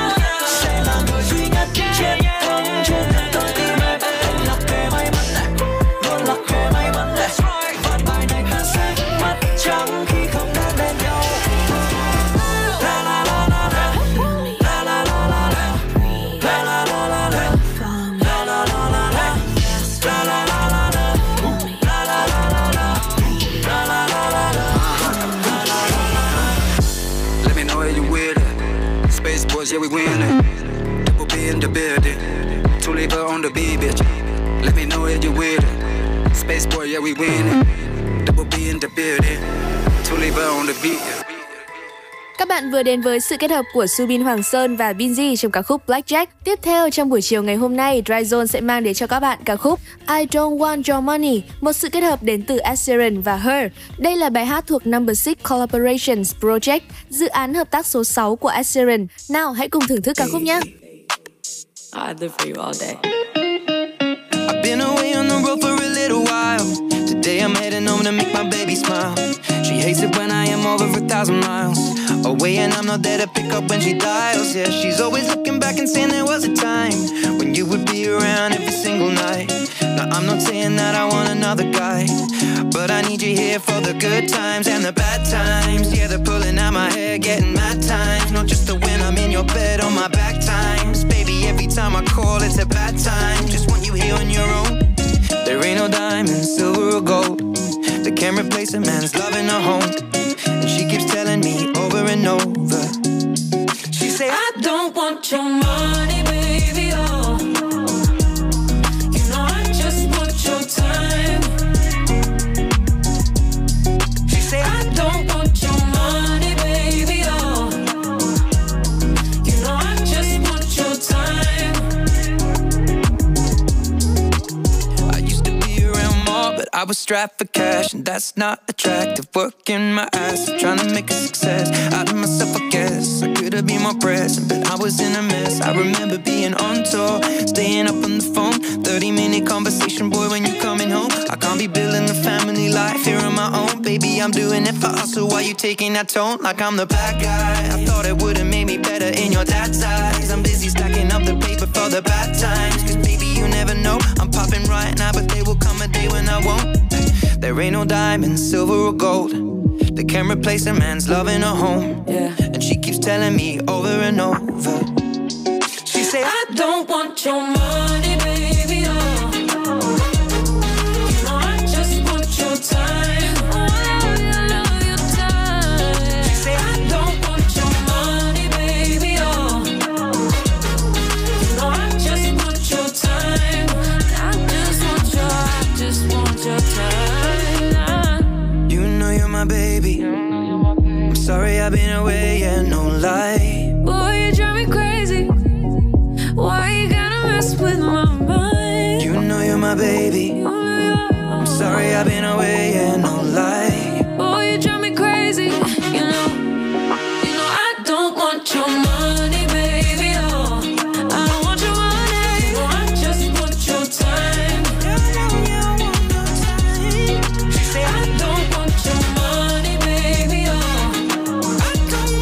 Yeah, we winning. Double B in the building. Two lever on the B, bitch. Let me know if you with it. Space boy, yeah, we winning. Double B in the building. Two lever on the B. Các bạn vừa đến với sự kết hợp của Subin Hoàng Sơn và Binzy trong ca khúc Blackjack. Tiếp theo trong buổi chiều ngày hôm nay, Dry Zone sẽ mang đến cho các bạn ca khúc I Don't Want Your Money, một sự kết hợp đến từ Asheron và Her. Đây là bài hát thuộc Number six Collaborations Project, dự án hợp tác số sáu của Asheron. Nào hãy cùng thưởng thức ca khúc nhé. I'd live for you all day. I've been away on the road for a little while. Today I'm heading home to make my baby smile. She hates it when I am over a thousand miles away and I'm not there to pick up when she dials. Yeah, she's always looking back and saying there was a time when you would be around every single night. Now I'm not saying that I want another guy, but I need you here for the good times and the bad times. Yeah, they're pulling out my hair, getting mad times. Not just the when I'm in your bed on my back times. Baby, every time I call it's a bad time. Just want you here on your own. There ain't no diamonds, silver or gold that can replace a man's love in a home. And she keeps telling me over and over. She say, I don't want your money, baby, oh. You know I just want your time. She say, I don't want your money, baby, oh. You know I just want your time. But I was strapped for cash, and that's not attractive. Working my ass, trying to make a success out of myself, I guess. I could have been more present, but I was in a mess. I remember being on tour, staying up on the phone. Thirty minute conversation, boy, when you coming home? I can't be building a family life here on my own. Baby, I'm doing it for us, so why you taking that tone? Like I'm the bad guy. I thought it would have made me better in your dad's eyes. I'm busy stacking up the paper for the bad times. Cause baby, you never know, I'm popping right now, but there will come a day when I won't. There ain't no diamonds, silver or gold that can replace a man's love in a home. Yeah. And she keeps telling me over and over. She say, I don't want your money, baby, oh. You know I just want your time. Oh, you love your time. She say, I don't want your money, baby, oh. You know I just want your time. I just want your, I just want your time. You know you're my baby. I'm sorry I've been away, yeah, no lie. Boy, you drive me crazy. Why you gotta mess with my mind? You know you're my baby. I'm sorry I've been away, yeah, no lie. Boy, you drive me crazy. You know, you know I don't want your money, baby, oh. I don't want your money. You know I just want your time. She say I don't want your money, baby, oh. I don't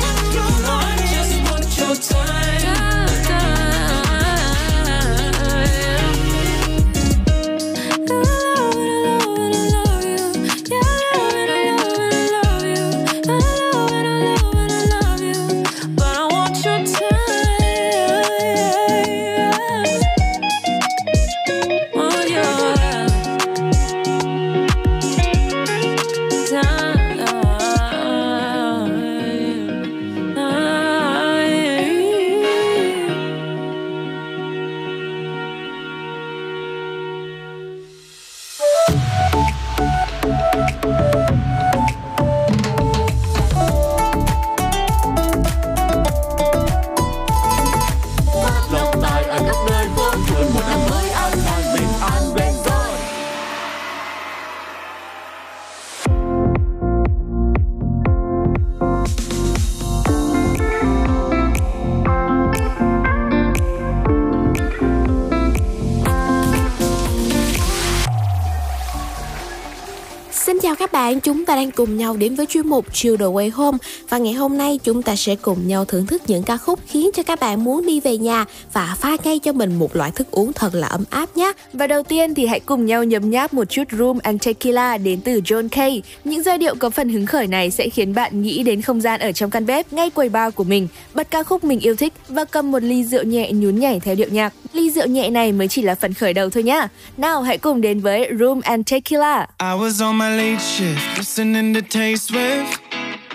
bạn, chúng ta đang cùng nhau đến với chuyên mục Chill The Way Home. Và ngày hôm nay chúng ta sẽ cùng nhau thưởng thức những ca khúc khiến cho các bạn muốn đi về nhà và pha ngay cho mình một loại thức uống thật là ấm áp nhé. Và đầu tiên thì hãy cùng nhau nhấm nháp một chút Room and Tequila đến từ John Kay. Những giai điệu có phần hứng khởi này sẽ khiến bạn nghĩ đến không gian ở trong căn bếp, ngay quầy bar của mình, bật ca khúc mình yêu thích và cầm một ly rượu nhẹ nhún nhảy theo điệu nhạc. Ly rượu nhẹ này mới chỉ là phần khởi đầu thôi nhá. Nào hãy cùng đến với Room and Tequila. I was on my late shift, listening to Taylor Swift,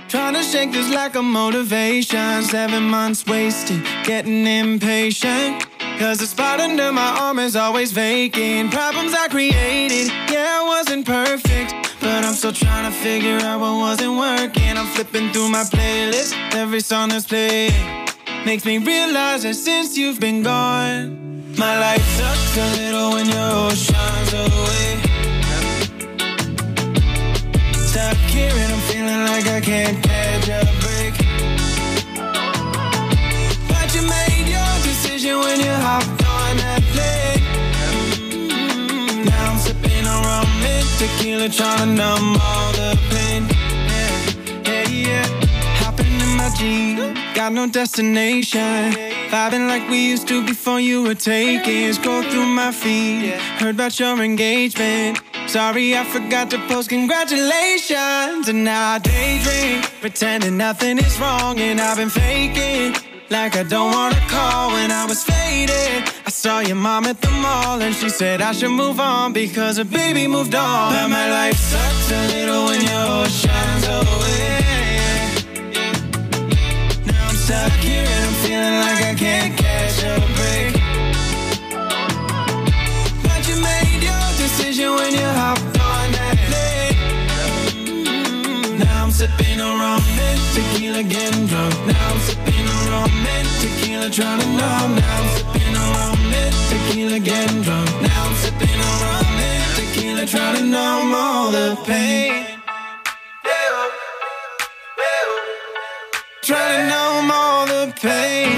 trying to shake this lack of motivation. Seven months wasted, getting impatient, cause the spot under my arm is always vacant. Problems I created, yeah, I wasn't perfect, but I'm still trying to figure out what wasn't working. I'm flipping through my playlist, every song that's played makes me realize that since you've been gone, my life sucks a little when your ocean's away. Stuck here and I'm feeling like I can't catch a break, but you made your decision when you hopped on that plane. Mm-hmm. Now I'm sipping on rum and tequila, trying to numb all the pain. Yeah, yeah, yeah. Got no destination, vibing like we used to before you were taking. Scroll through my feed, heard about your engagement. Sorry I forgot to post congratulations. And now I daydream, pretending nothing is wrong. And I've been faking, like I don't wanna call when I was faded. I saw your mom at the mall and she said I should move on because her baby moved on. But my life sucks a little when your shines away. Stuck here and I'm feeling like I can't catch a break, but you made your decision when you hopped on that plane. Now I'm sipping on rum and tequila, getting drunk. Now I'm sipping on rum and tequila, trying to numb. Now I'm sipping on rum and tequila, getting drunk. Now I'm sipping on rum and tequila, trying to numb all the pain. Trying to numb all the pain.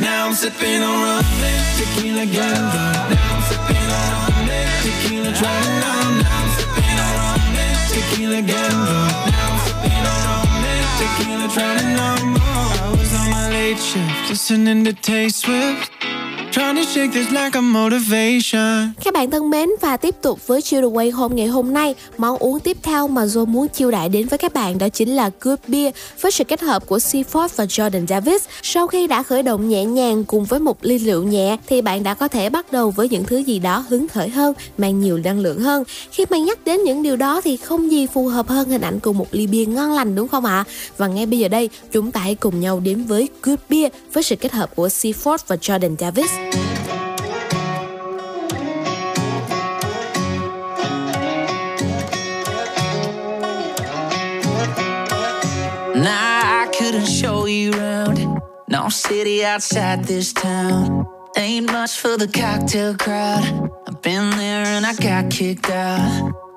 Now I'm sipping on rum and tequila, getting drunk. Now I'm sipping on rum and tequila, trying to numb. Now I'm sipping on rum and tequila, getting drunk. Now I'm sipping on rum and tequila, trying to numb. I was on my late shift, listening to Taylor Swift. Các bạn thân mến, và tiếp tục với Chill The Way Home ngày hôm nay, món uống tiếp theo mà Joe muốn chiêu đãi đến với các bạn đó chính là Good Beer với sự kết hợp của Seafort và Jordan Davis. Sau khi đã khởi động nhẹ nhàng cùng với một ly rượu nhẹ thì bạn đã có thể bắt đầu với những thứ gì đó hứng khởi hơn, mang nhiều năng lượng hơn. Khi mà nhắc đến những điều đó thì không gì phù hợp hơn hình ảnh của một ly bia ngon lành, đúng không ạ? À? Và ngay bây giờ đây chúng ta hãy cùng nhau đến với Good Beer với sự kết hợp của Seafort và Jordan Davis. Nah, I couldn't show you round. No city outside this town. Ain't much for the cocktail crowd. I've been there and I got kicked out.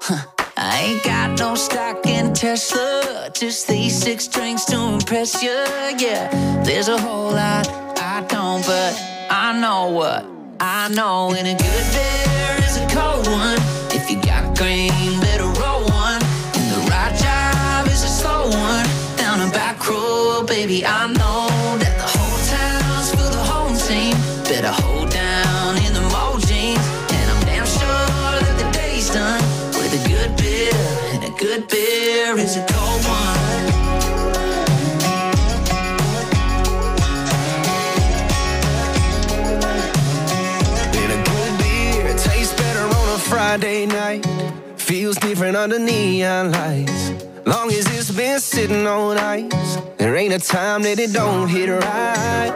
Huh. I ain't got no stock in Tesla, just these six drinks to impress you. Yeah, there's a whole lot I don't, but I know what I know, and a good beer is a cold one. If you got green, better roll one. And the right job is a slow one. Down a back road, baby, I know that the whole town's for the home team. Better hold down in the mold jeans, and I'm damn sure that the day's done with a good beer. And a good beer is a cold one. Friday night feels different under neon lights. Long as it's been sitting on ice, there ain't a time that it don't hit right.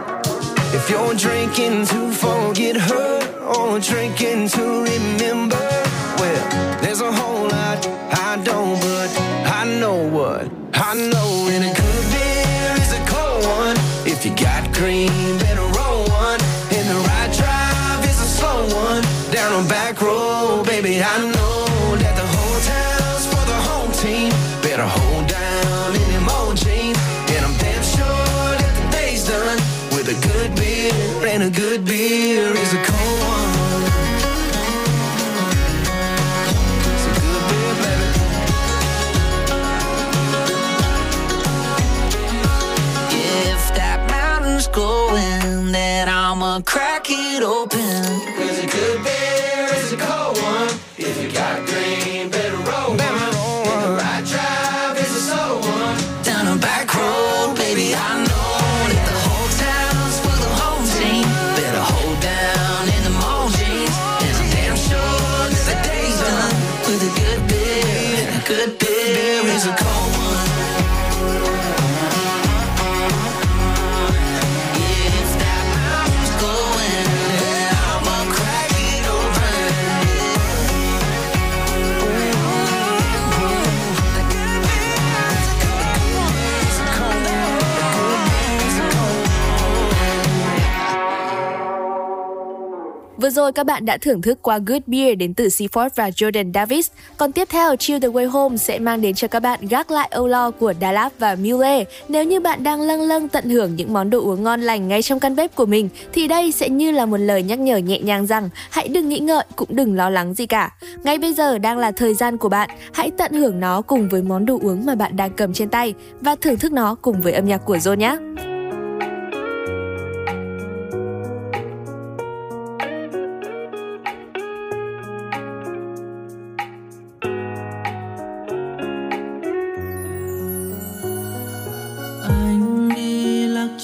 If you're drinking to forget her or drinking to remember, well, there's a whole lot I don't, but I know what I know. And a good beer is a cold one. If you got green, better roll one. And the right drive is a slow one. Down a back road, baby, I know that the whole town's for the home team. Better hold down in them old jeans, and I'm damn sure that the day's done with a good beer. And a good beer is a cold one. gonna crack it open. There's a good beer, it's a cold one. If you got green, better roll one. In the right drive, it's a slow one. Down a back road, baby, I know that the whole town's for the whole team. Better hold down in the mold jeans. And I'm damn sure that the day's done with a good beer. A good beer is a cold one. Vừa rồi các bạn đã thưởng thức qua Good Beer đến từ Seafort và Jordan Davis. Còn tiếp theo, Chill the Way Home sẽ mang đến cho các bạn Gác lại Âu Lo của Dalab và Mule. Nếu như bạn đang lâng lâng tận hưởng những món đồ uống ngon lành ngay trong căn bếp của mình, thì đây sẽ như là một lời nhắc nhở nhẹ nhàng rằng hãy đừng nghĩ ngợi, cũng đừng lo lắng gì cả. Ngay bây giờ đang là thời gian của bạn, hãy tận hưởng nó cùng với món đồ uống mà bạn đang cầm trên tay và thưởng thức nó cùng với âm nhạc của Zone nhé.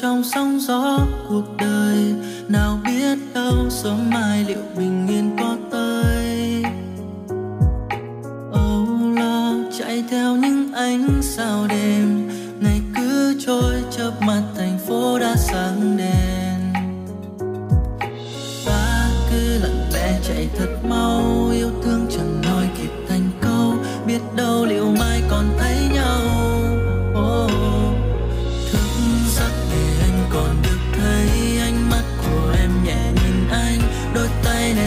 Trong sóng gió cuộc đời, nào biết đâu sớm mai liệu bình yên có tới. Âu lo chạy theo những ánh sao đêm, ngày cứ trôi chớp mắt thành phố đã sáng đèn. Ta cứ lặng lẽ chạy thật mau, yêu thương chẳng nói kịp thành câu, biết đâu liệu mai còn thấy nhau. Oh,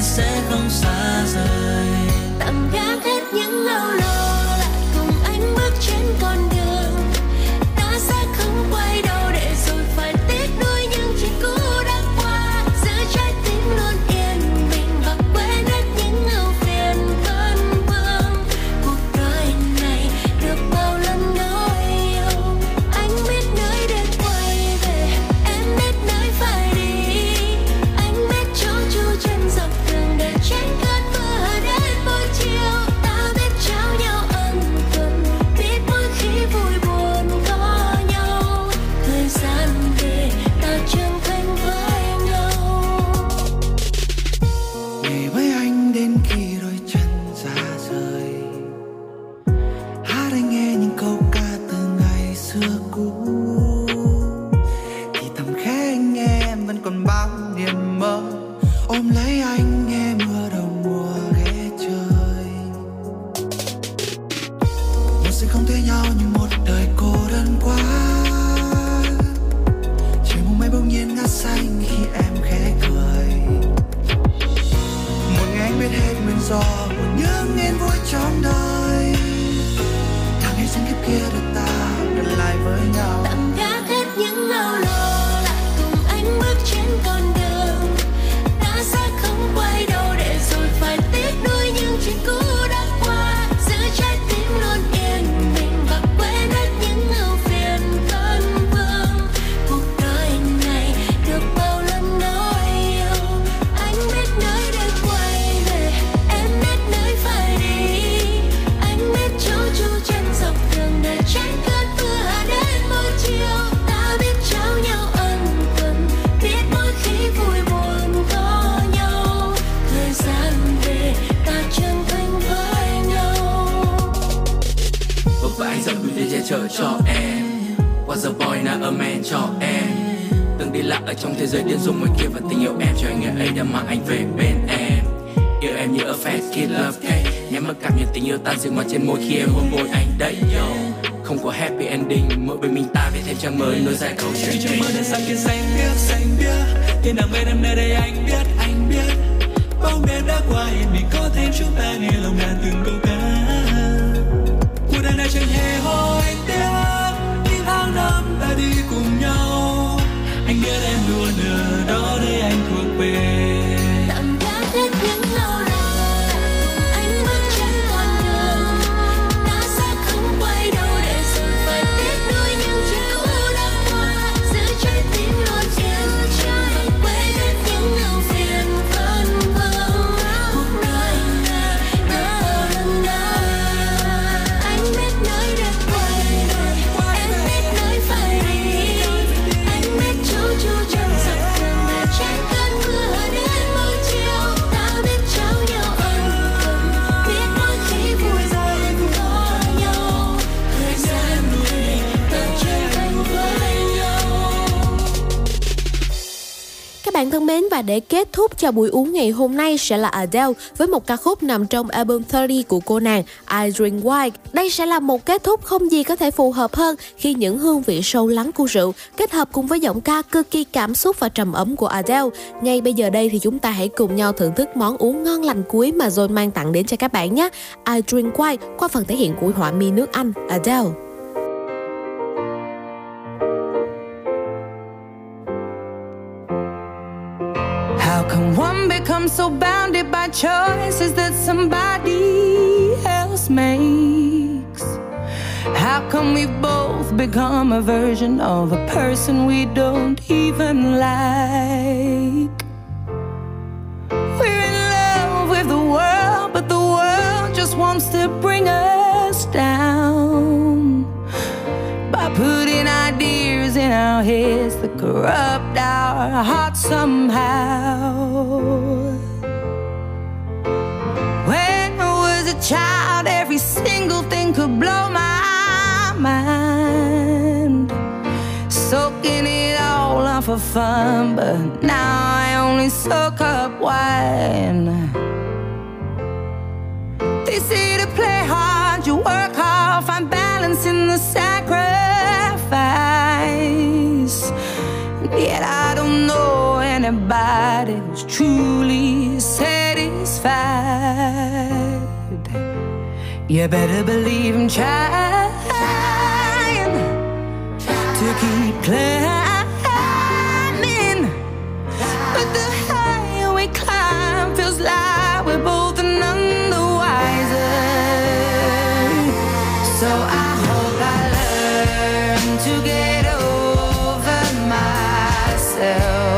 sẽ không xa rời. Tạm gác hết những âu lo, lại cùng anh bước trên con đường. Ta sẽ không quay đầu để rồi phải tiếc nuối những chuyện cũ đã qua. Giữ trái tim luôn yên bình và quên hết những âu phiền cơn vương. Cuộc đời này được bao lần nói yêu, anh biết nơi để quay về, em biết nơi phải đi. Anh biết chỗ chu chân dọc trên cơn mưa đến buổi chiều, ta biết trao nhau ân cần, biết mỗi khi vui buồn có nhau. Thời gian về ta trưởng thành với nhau. Ngày với anh đến khi đôi chân ra rời, hát anh nghe những câu ca từ ngày xưa cũ. Thì thầm khẽ anh nghe em vẫn còn bao niềm mơ, ôm lấy anh nghe mưa đầu mùa ghé trời. Một sẽ không thấy nhau nhưng một đời cô đơn quá. Trời mùa mây bỗng nhiên ngắt xanh khi em khẽ cười. Một ngày anh biết hết nguyên do của những niềm vui trong đời. Tháng ngày xanh kiếp kia được ta gần lại với nhau. Tạm gác hết những âu lo, lại cùng anh bước trên con đường. Quay đầu để rồi phải tiếc nuối những chuyện cũ đã qua. Giữ trái tim luôn yên bình và quên hết những ưu phiền cơn vương. Cuộc đời này được bao lần nói yêu, anh biết nơi để quay về, em biết nơi phải đi. Anh biết chỗ chu chân dọc đường để tránh cơn mưa đến mỗi chiều. Ta biết trao nhau ân cần, biết mỗi khi vui buồn có. Và anh dòng đuổi để che chở cho em. Was a boy not a man cho em. Từng đi lạc ở trong thế giới điên rồ ngoài kia, và tình yêu em cho anh ngày ấy đã mang anh về bên em. Yêu em như a fat kid love cake, nhắm mắt cảm nhận tình yêu tan dừng ngoài trên môi khi em hôn môi anh đấy yo. Không có happy ending, mỗi bên mình ta viết thêm trang mới nối dài câu chuyện. Những mơ đen sáng kia xanh biếc, xanh biếc. Thiên đàng bên em nơi đây anh biết, anh biết. Bóng đêm đã qua yên mình có thêm chúng ta nghe lòng đàn từng câu ca. Cuộc đời này chẳng hề hối tiếc, những tháng năm ta đi cùng nhau. Anh biết em luôn ở đó để anh thuộc về. Tạm gác hết những âu lo, anh bước trên con đường. Ta sẽ không quay đầu để rồi phải tiếc nuối những chuyện cũ đã qua. Giữ trái tim luôn yêu, trái quên hết những bạn thân mến, và để kết thúc cho buổi uống ngày hôm nay sẽ là Adele với một ca khúc nằm trong album ba mươi của cô nàng I Drink Wine. Đây sẽ là một kết thúc không gì có thể phù hợp hơn khi những hương vị sâu lắng của rượu kết hợp cùng với giọng ca cực kỳ cảm xúc và trầm ấm của Adele. Ngay bây giờ đây thì chúng ta hãy cùng nhau thưởng thức món uống ngon lành cuối mà Zone mang tặng đến cho các bạn nhé. I Drink Wine qua phần thể hiện của họa mi nước Anh Adele. How can one become so bounded by choices that somebody else makes? How can we both become a version of a person we don't even like? We're in love with the world, but the world just wants to bring us down by putting ideas in our heads that corrupt our hearts somehow. When I was a child, every single thing could blow my mind, soaking it all up for fun, but now I only soak up wine. They say to play hard, you work hard, find balance in the sacrifice, yet I don't know anybody who's truly satisfied. You better believe I'm trying to keep climbing, but the higher we climb feels like we're both none the wiser. So I hope I learn to get over myself.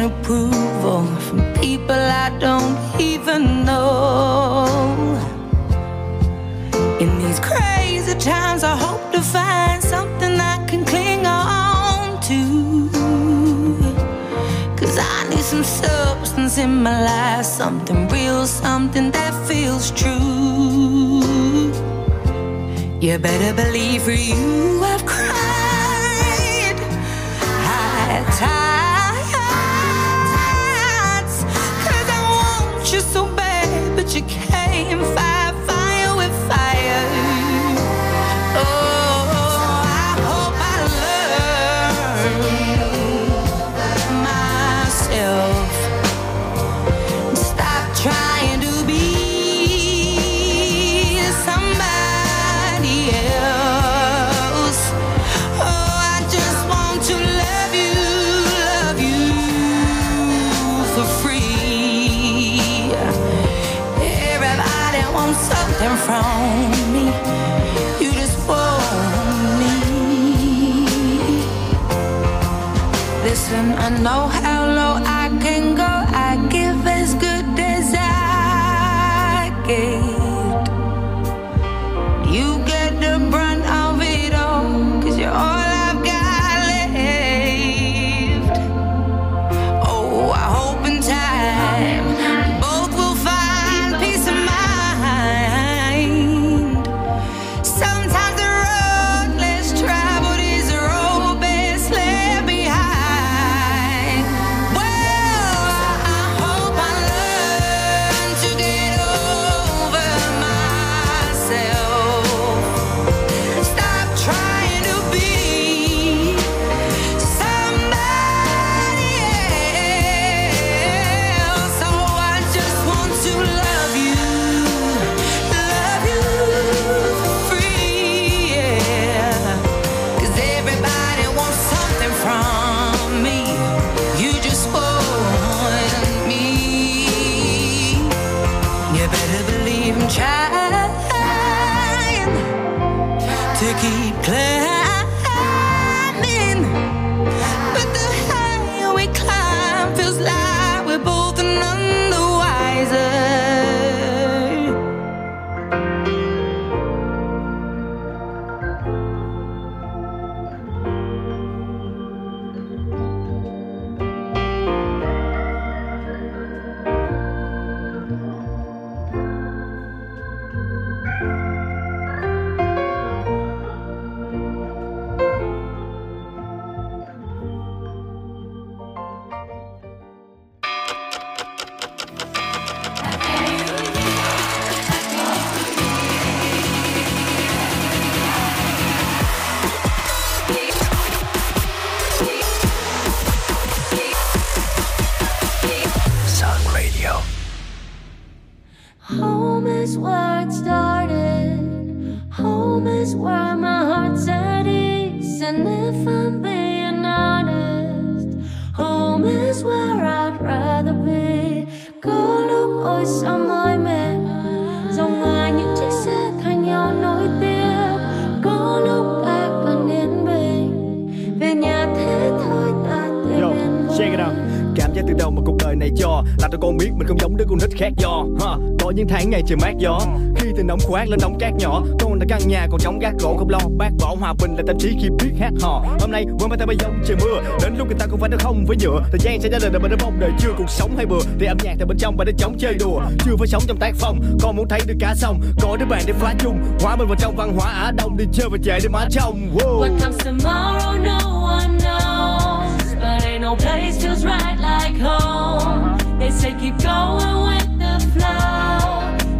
Approval from people I don't even know. In these crazy times I hope to find something I can cling on to, cause I need some substance in my life, something real, something that feels true. You better believe for you I've cried high tide, you're so bad, but you can't fight fire with fire. Oh, I hope I learn myself, stop trying to be somebody else. Oh, I just want to love you, love you for free. Want something from me, you just want me. Listen, I know how low I can go, I give as good as I get. You get the brunt of it all, cause you're all I've got left. Oh, I hope in time to keep climbing, but the higher we climb feels like we're both none the tháng ngày trời mát gió, khi thì nóng khoác lên đống cát nhỏ, con đã căn nhà còn chống gác gỗ không lo, bác bỏ hòa bình là tâm trí khi biết hát hò. Hôm nay quên mang tay bay giống trời mưa, đến lúc người ta cũng phải nói không với nhựa. Thời gian sẽ ra đời là bên bông đời chưa cuộc sống hay bừa, thì âm nhạc tại bên trong và để chống chơi đùa. Chưa phải sống trong tác phong, con muốn thấy được cả sông, có đứa bạn để phá chung, hóa mình vào trong văn hóa Á Đông đi chơi và chạy để má trong. Wow. What comes tomorrow no one knows, but ain't no place feels right like home. They say keep going with the flow.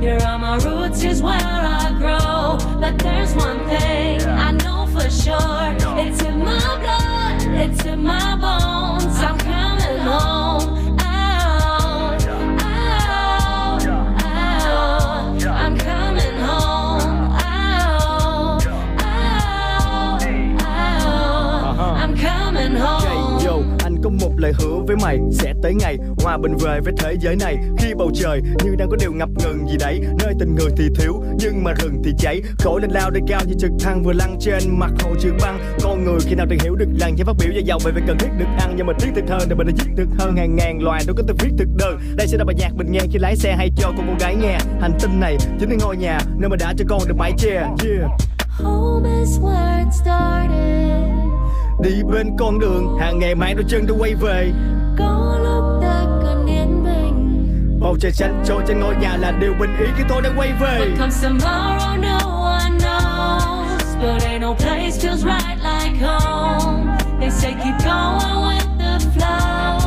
Here are my roots, here's where I grow. But there's one thing I know for sure. It's in my blood, it's in my bones. I'm coming home, oh, oh, oh. I'm coming home, oh, oh, oh. I'm coming home. Yo, anh có một lời hứa với mày, sẽ tới ngày hòa bình về với thế giới này. Khi bầu trời như đang có điều ngập ngừng gì đấy, nơi tình người thì thiếu nhưng mà rừng thì cháy. Khổ lên lao để cao như trực thăng vừa lăn trên mặt hồ trường băng. Con người khi nào từng hiểu được rằng chỉ phát biểu dài dòng về việc cần thiết được ăn, nhưng mà thiết thực hơn để mình đã giết thực hơn hàng ngàn loài đâu có từng viết thực đơn. Đây sẽ là bài nhạc mình nghe khi lái xe hay cho con cô gái nghe. Hành tinh này chính là ngôi nhà nơi mà đã cho con được mái che. Yeah. Home is where it started. Đi bên con đường hàng ngày mang đôi chân tôi quay về. Có lúc ta cần yên bình, bầu trời xanh trôi trên ngôi nhà là điều bình ý khi tôi đang quay về. What comes tomorrow no one knows, but ain't no place feels right like home. They say keep going with the flow.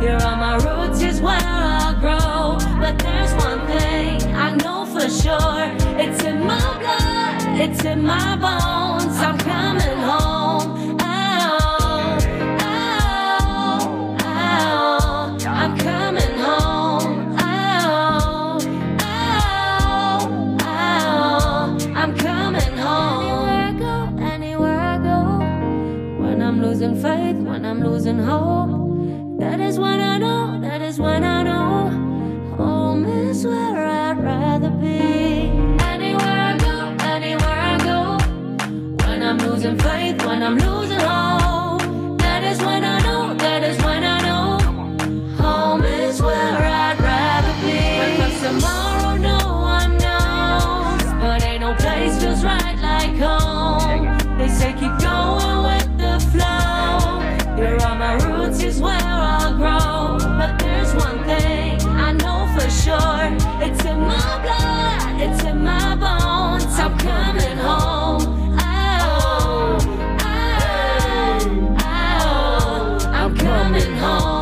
Here are my roots, here's where I grow. But there's one thing I know for sure. It's in my blood, it's in my bones. I'm coming home. I'm coming home, oh, oh, oh, I'm coming home. Anywhere I go, anywhere I go, when I'm losing faith, when I'm losing hope, that is when I know, that is when I know, home is where I'd rather be. Anywhere I go, anywhere I go, when I'm losing faith, when I'm losing hope, that is when I know, that is when I know. Home is where I'd rather be. Because tomorrow no one knows, but ain't no place feels right like home. They say keep going with the flow. Here are my roots, here's where I'll grow. But there's one thing I know for sure. It's in my blood, it's in my bones. I'm coming home, oh, oh, oh. I'm coming home.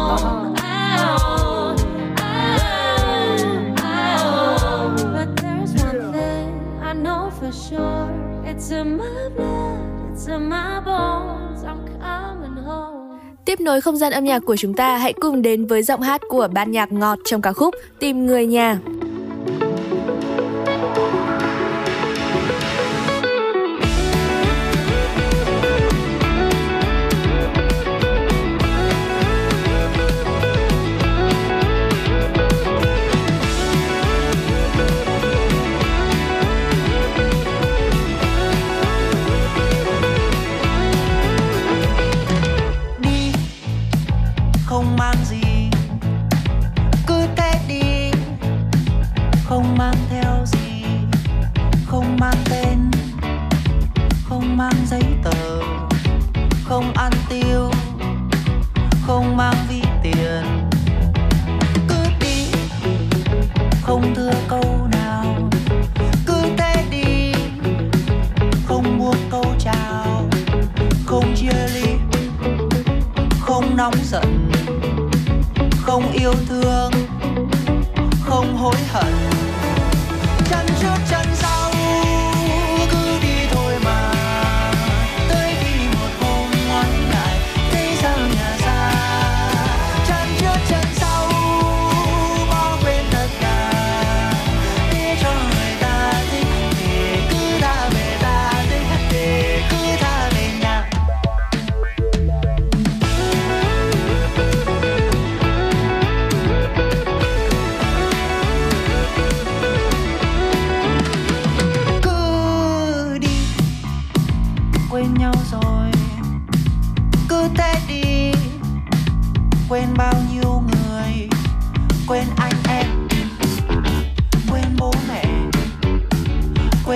Sure, it's in my blood, it's in my bones, I'm coming home. Tiếp nối không gian âm nhạc của chúng ta, hãy cùng đến với giọng hát của ban nhạc ngọt trong ca khúc Tìm Người Nhà.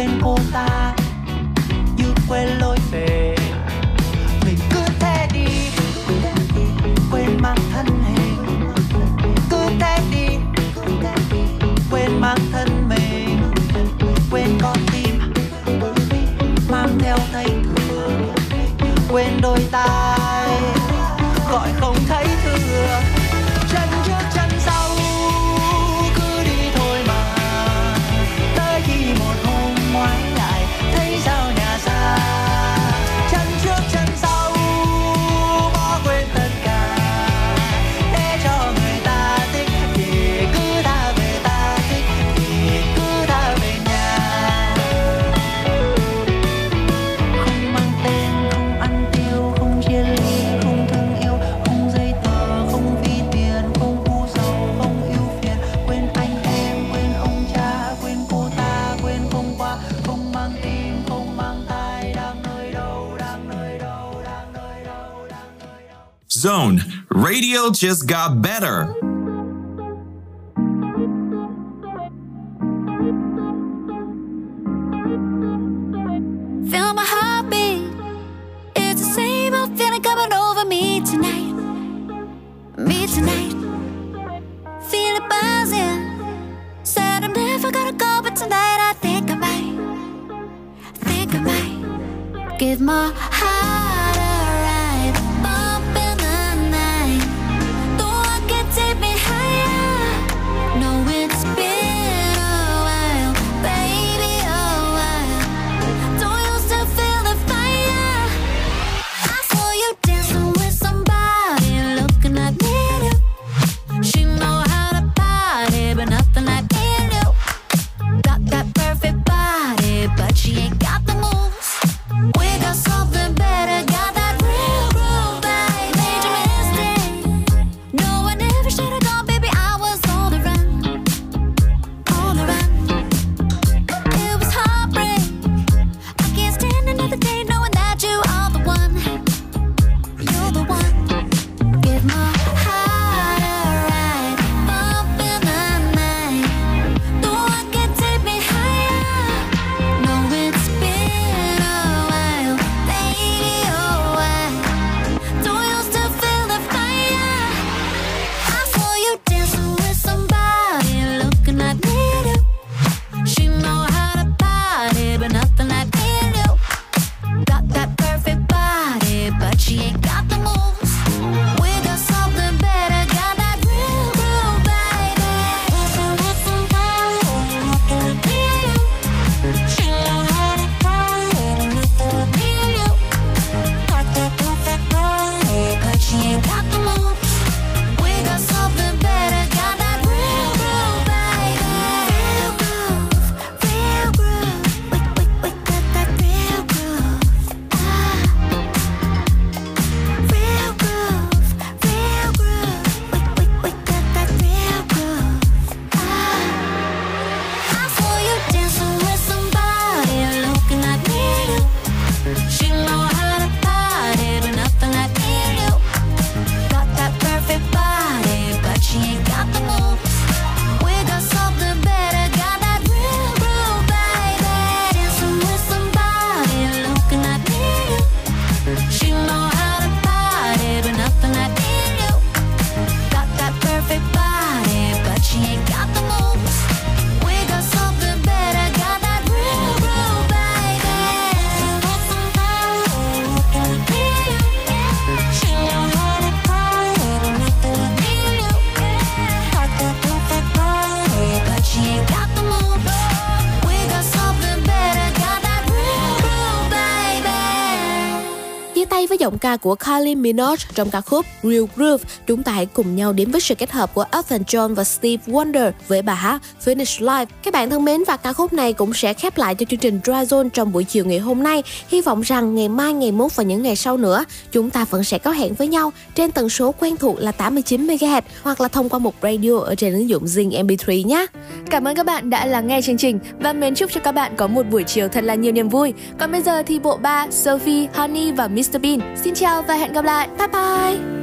quên cô ta như quên lối về. Mình cứ thế đi, quên mang thân hình. Cứ thế đi, quên mang thân mình. Quên con tim mang theo thay thường. Quên đôi tai gọi không thấy thừa. Chân trước chân sau cứ đi thôi mà. Tới khi một hôm ngoái lại thấy sao nhà xa. Chân trước chân sau bỏ quên tất cả. Để cho người ta thích thì cứ ta về, ta thích thì cứ ta về nhà. Không mang tên, không ăn tiêu, không chia ly, không thương yêu, không giấy tờ, không vì tiền, không u sầu, không yêu phiền. Quên anh em, quên ông cha, quên cô ta, quên hôm qua. Không mang tim, không mang tai, đang nơi đâu, đang nơi đâu, đang nơi đâu, đang nơi đâu. Zone Radio just got better. Feel my heartbeat. It's the same old feeling coming over me tonight. Me tonight. Feel it buzzing. Said I'm never gonna go, but tonight I think I might. Think I might give my heart a ride. Bump in the night. Though I can take me higher. No, it's been a while, baby, a while. Don't you still feel the fire? I saw you dancing with somebody looking like me do. She know how to party, but nothing like me do. Got that perfect body, but she ain't got the moves. We got something better, got that real groove, babe. Major mistake. No, I never should have gone, baby. I was on the run, on the run. It was heartbreak. I can't stand another day knowing that you are the one. You're the one. Give my heart a ride. Bump in the night. Though I can take me higher. No, it's been a while, baby, a while. Don't you still feel the fire? I saw you dancing with somebody looking like me do. She know how to party, but nothing like me do. Got that perfect body, but she ain't got the moves. We got something better, got that real groove, baby. Dancing with somebody looking like me do. She know how to party, but nothing like me do. Got that perfect body, but she ain't got the moves. We got something better, got that real groove, baby. Real groove, real groove. We we we got that real groove. Ah, real groove, real groove. We we we got that real groove. Ah, I saw you dancing with somebody looking like me do. She know how to party, but nothing like me do. Got that perfect body, but she ain't got the moves. We got something better, got that real groove, baby. Dancing with somebody looking like me do. She know how to party, but nothing like me do. Got that perfect body, but she ain't got the moves. We got something better, got that real groove, baby. Dancing with somebody looking like me do. She know how to party, but nothing like me do. Got that perfect body, but she ain't got the moves. We got something better, got that real groove, baby. Chia tay với giọng ca của Kylie Minogue trong ca khúc Real Groove, chúng ta hãy cùng nhau đến với sự kết hợp của Elton John và Steve Wonder với bài hát Finish Life. Các bạn thân mến, và ca khúc này cũng sẽ khép lại cho chương trình Dry Zone trong buổi chiều ngày hôm nay. Hy vọng rằng ngày mai, ngày mốt và những ngày sau nữa, chúng ta vẫn sẽ có hẹn với nhau trên tần số quen thuộc là tám mươi chín mê ga héc hoặc là thông qua mục radio ở trên ứng dụng Zing em pê ba nhé. Cảm ơn các bạn đã lắng nghe chương trình và mến chúc cho các bạn có một buổi chiều thật là nhiều niềm vui. Còn bây giờ thì bộ ba Sophie, Honey và mít tơ Bean. Xin chào và hẹn gặp lại. Bye bye!